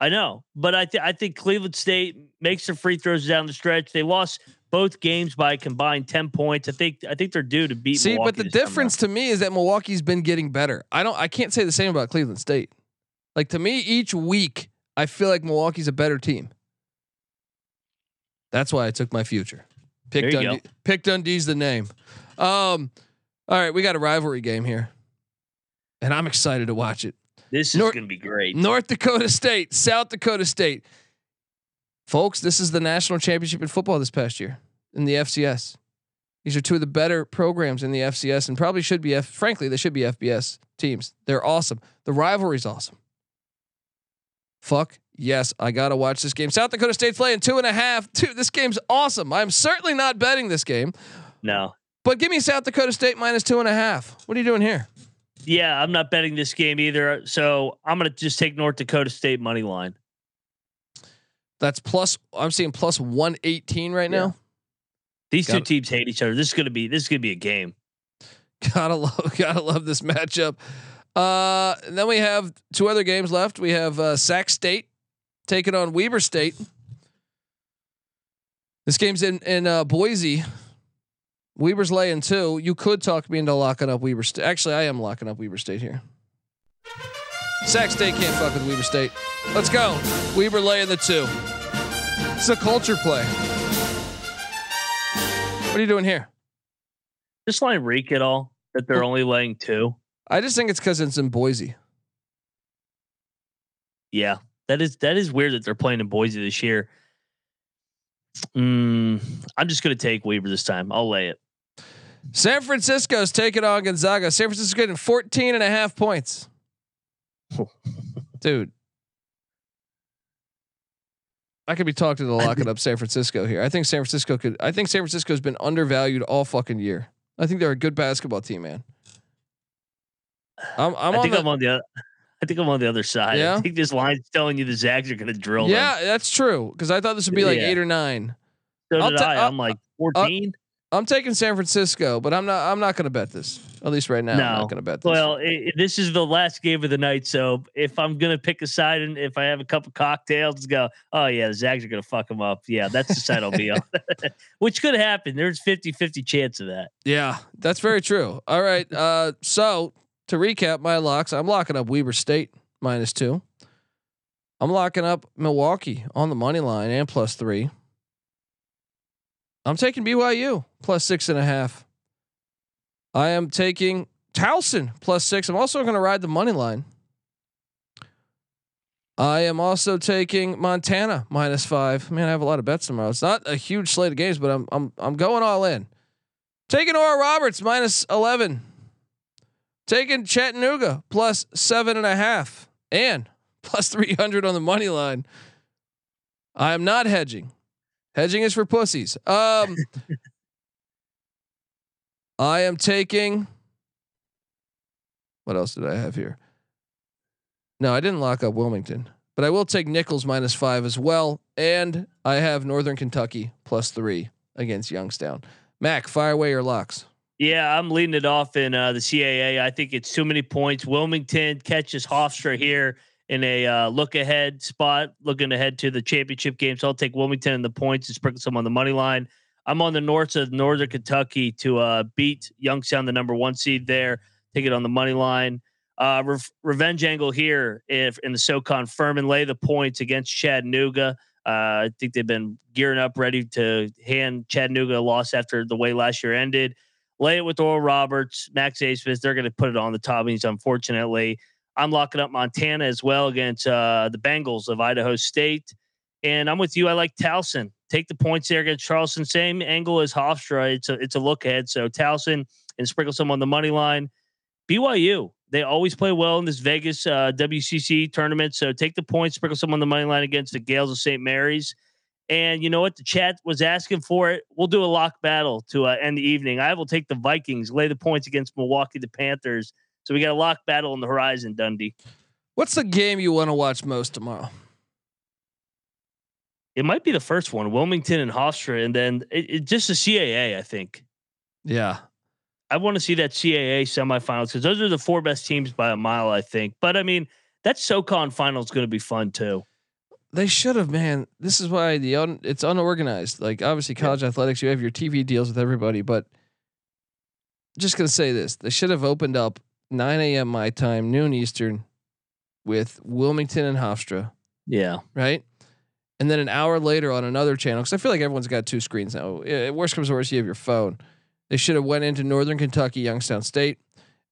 I know, but I think Cleveland State makes their free throws down the stretch. They lost both games by a combined 10 points. I think they're due to beat Milwaukee. But the difference to me is that Milwaukee's been getting better. I can't say the same about Cleveland State. Like to me, each week I feel like Milwaukee's a better team. That's why I took my future. Pick Dundee's the name. All right, we got a rivalry game here, and I'm excited to watch it. This is going to be great. North Dakota State, South Dakota State. Folks, this is the national championship in football this past year in the FCS. These are two of the better programs in the FCS and probably should be frankly, they should be FBS teams. They're awesome. The rivalry's awesome. Fuck. Yes. I got to watch this game. South Dakota State's laying 2.5. Dude, this game's awesome. I'm certainly not betting this game. No, but give me South Dakota State minus 2.5. What are you doing here? Yeah, I'm not betting this game either. So I'm going to just take North Dakota State money line. That's I'm seeing plus 118 right now. These two teams hate each other. This is going to be a game. Gotta love this matchup. And then we have two other games left. We have Sac State taking on Weber State. This game's in Boise. Weber's laying 2. You could talk me into locking up Weber State. Actually, I am locking up Weber State here. Sac State can't fuck with Weber State. Let's go. Weber laying the 2. It's a culture play. What are you doing here? This line reek at all that they're only laying 2. I just think it's because it's in Boise. Yeah, that is weird that they're playing in Boise this year. I'm just going to take Weber this time. I'll lay it. San Francisco's taking on Gonzaga. San Francisco getting 14.5 points. Dude. I could be talking to the locking up San Francisco here. I think San Francisco's been undervalued all fucking year. I think they're a good basketball team, man. I think I'm on the other side. Yeah? I think this line's telling you the Zags are going to drill. Yeah, them. That's true. Because I thought this would be like 8 or 9. So I'm like 14. I'm taking San Francisco, but I'm not going to bet this. At least right now, no. I'm not going to bet this. Well, this is the last game of the night, so if I'm going to pick a side and if I have a couple cocktails, go, oh yeah, the Zags are going to fuck them up. Yeah, that's the side I'll be on. Which could happen. There's 50-50 chance of that. Yeah, that's very true. All right, so to recap my locks, I'm locking up Weber State -2. I'm locking up Milwaukee on the money line and +3. I'm taking BYU +6.5. I am taking Towson +6. I'm also going to ride the money line. I am also taking Montana -5. Man, I have a lot of bets tomorrow. It's not a huge slate of games, but I'm going all in. Taking Oral Roberts -11. Taking Chattanooga +7.5 and +300 on the money line. I am not hedging. Hedging is for pussies. I am taking. What else did I have here? No, I didn't lock up Wilmington, but I will take Nichols -5 as well. And I have Northern Kentucky +3 against Youngstown. Mac, fire away your locks. Yeah, I'm leading it off in the CAA. I think it's too many points. Wilmington catches Hofstra here in a look ahead spot, looking ahead to the championship game. So I'll take Wilmington and the points and sprinkle some on the money line. I'm on the north of Northern Kentucky to beat Youngstown, the #1 seed there. Take it on the money line. Revenge angle here if in the SoCon. Furman lay the points against Chattanooga. I think they've been gearing up, ready to hand Chattanooga a loss after the way last year ended. Lay it with Oral Roberts, Max Asmus. They're going to put it on the Tobbies, unfortunately. I'm locking up Montana as well against the Bengals of Idaho State. And I'm with you. I like Towson. Take the points there against Charleston. Same angle as Hofstra. It's a look ahead. So Towson and sprinkle some on the money line. BYU. They always play well in this Vegas WCC tournament. So take the points, sprinkle some on the money line against the Gales of St. Mary's. And you know what? The chat was asking for it. We'll do a lock battle to end the evening. I will take the Vikings, lay the points against Milwaukee, the Panthers. So we got a lock battle on the horizon, Dundee. What's the game you want to watch most tomorrow? It might be the first one, Wilmington and Hofstra, and then just the CAA, I think. Yeah. I want to see that CAA semifinals because those are the 4 best teams by a mile, I think. But, I mean, that SoCon final is going to be fun, too. They should have, man. This is why it's unorganized. Like, obviously, college athletics, you have your TV deals with everybody, but I'm just going to say this. They should have opened up 9 a.m. my time, noon Eastern, with Wilmington and Hofstra. Yeah. Right. And then an hour later on another channel, because I feel like everyone's got 2 screens now. Worst comes to worst, you have your phone. They should have went into Northern Kentucky, Youngstown State,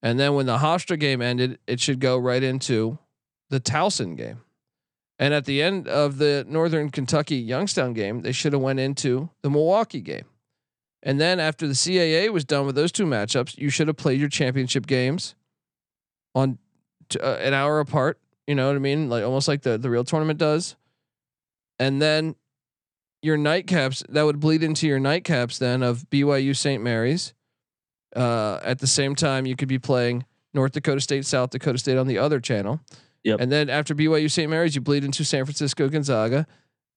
and then when the Hofstra game ended, it should go right into the Towson game. And at the end of the Northern Kentucky Youngstown game, they should have went into the Milwaukee game. And then after the CAA was done with those 2 matchups, you should have played your championship games on an hour apart. You know what I mean? Like almost like the real tournament does. And then your nightcaps, that would bleed into your nightcaps then of BYU St. Mary's. At the same time, you could be playing North Dakota State, South Dakota State on the other channel. Yep. And then after BYU St. Mary's, you bleed into San Francisco Gonzaga.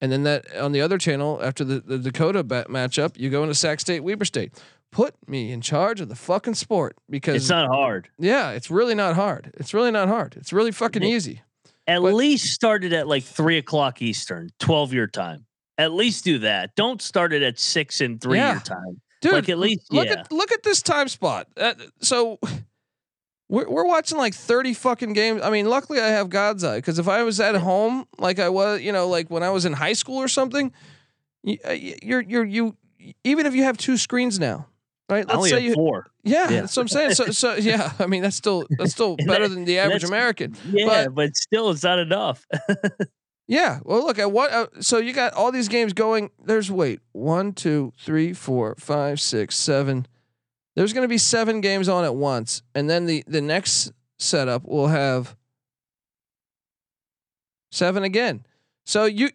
And then that on the other channel, after the Dakota matchup, you go into Sac State, Weber State. Put me in charge of the fucking sport because it's not hard. Yeah, it's really not hard. It's really not hard. It's really fucking easy. At least started at like 3 o'clock Eastern, 12 your time. At least do that. Don't start it at 6 and 3 your time. Dude, like at least look at this time spot. So we're watching like 30 fucking games. I mean, luckily I have God's Eye because if I was at home, like I was, you know, like when I was in high school or something, you even if you have 2 screens now. Right. Let's say you 4. Yeah, that's what I'm saying. So yeah, I mean that's still better than the average American. Yeah, but still it's not enough. Yeah. Well, look at what. So you got all these games going. There's 1, 2, 3, 4, 5, 6, 7. There's going to be 7 games on at once, and then the next setup will have seven again. So you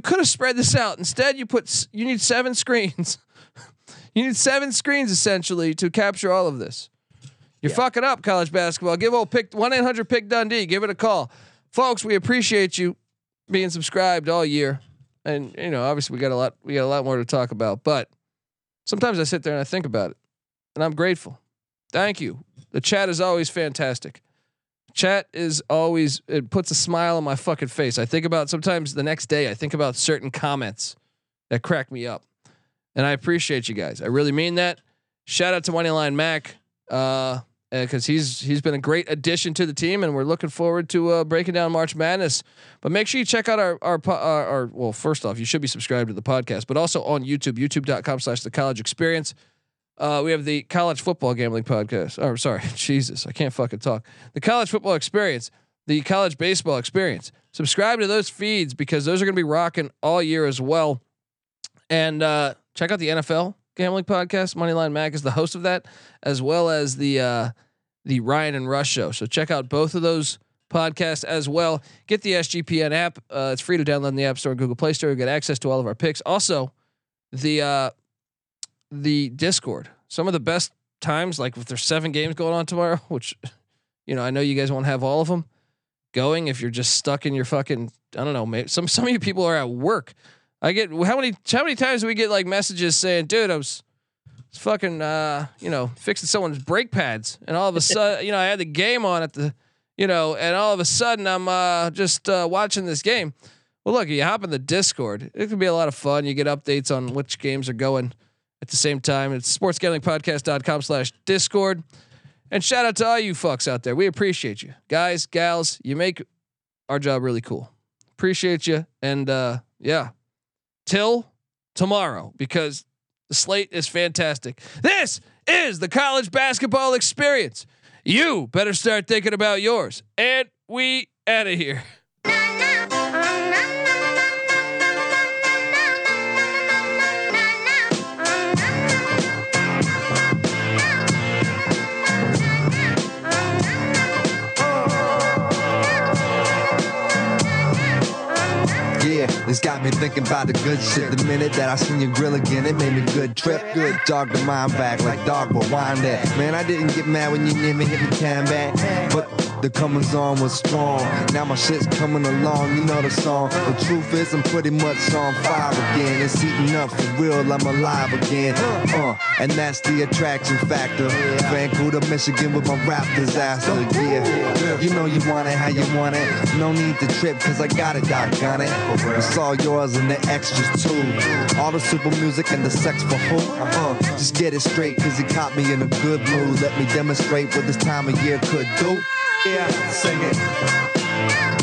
could have spread this out. Instead, you need 7 screens. You need 7 screens essentially to capture all of this. You're fucking up college basketball. Give old pick 1-800-PICK-DUNDEE. Give it a call, folks. We appreciate you being subscribed all year, and you know obviously we got a lot more to talk about. But sometimes I sit there and I think about it, and I'm grateful. Thank you. The chat is always fantastic. Chat is always, it puts a smile on my fucking face. I think about sometimes the next day, I think about certain comments that crack me up, and I appreciate you guys. I really mean that. Shout out to One Line Mac, because he's been a great addition to the team, and we're looking forward to breaking down March Madness. But make sure you check out our well, first off, you should be subscribed to the podcast, but also on YouTube, youtube.com/thecollegeexperience. We have the college football gambling podcast. Oh, sorry, Jesus, I can't fucking talk. The college football experience, the college baseball experience. Subscribe to those feeds because those are going to be rocking all year as well. And check out the NFL gambling podcast. Moneyline Mac is the host of that, as well as the Ryan and Rush show. So check out both of those podcasts as well. Get the SGPN app. It's free to download in the App Store and Google Play Store. You get access to all of our picks. Also, the Discord, some of the best times, like if there's 7 games going on tomorrow, which, you know, I know you guys won't have all of them going. If you're just stuck in your fucking, I don't know, maybe some of you people are at work. I get, how many times do we get like messages saying, dude, I was fucking, you know, fixing someone's brake pads. And all of a sudden, you know, I had the game on at the, you know, and all of a sudden I'm, just, watching this game. Well, look, you hop in the Discord. It can be a lot of fun. You get updates on which games are going. At the same time, it's sportsgamblingpodcast.com/discord. And shout out to all you fucks out there. We appreciate you guys, gals. You make our job really cool. Appreciate you. And yeah, till tomorrow, because the slate is fantastic. This is the college basketball experience. You better start thinking about yours. And we out of here. It's got me thinking about the good shit. The minute that I seen your grill again, it made me good trip. Good dog to mind back like dog, but wind that. Man, I didn't get mad when you near me hit the time back. But the comings on was strong. Now my shit's coming along, you know the song. The truth is I'm pretty much on fire again. It's heating up for real, I'm alive again. And that's the attraction factor. Vancouver, Michigan with my rap disaster. Yeah, you know you want it how you want it. No need to trip, cause I got it, doggone it. It's all yours and the extras too. All the super music and the sex for who? Just get it straight, cause it caught me in a good mood. Let me demonstrate what this time of year could do. Yeah, sing it.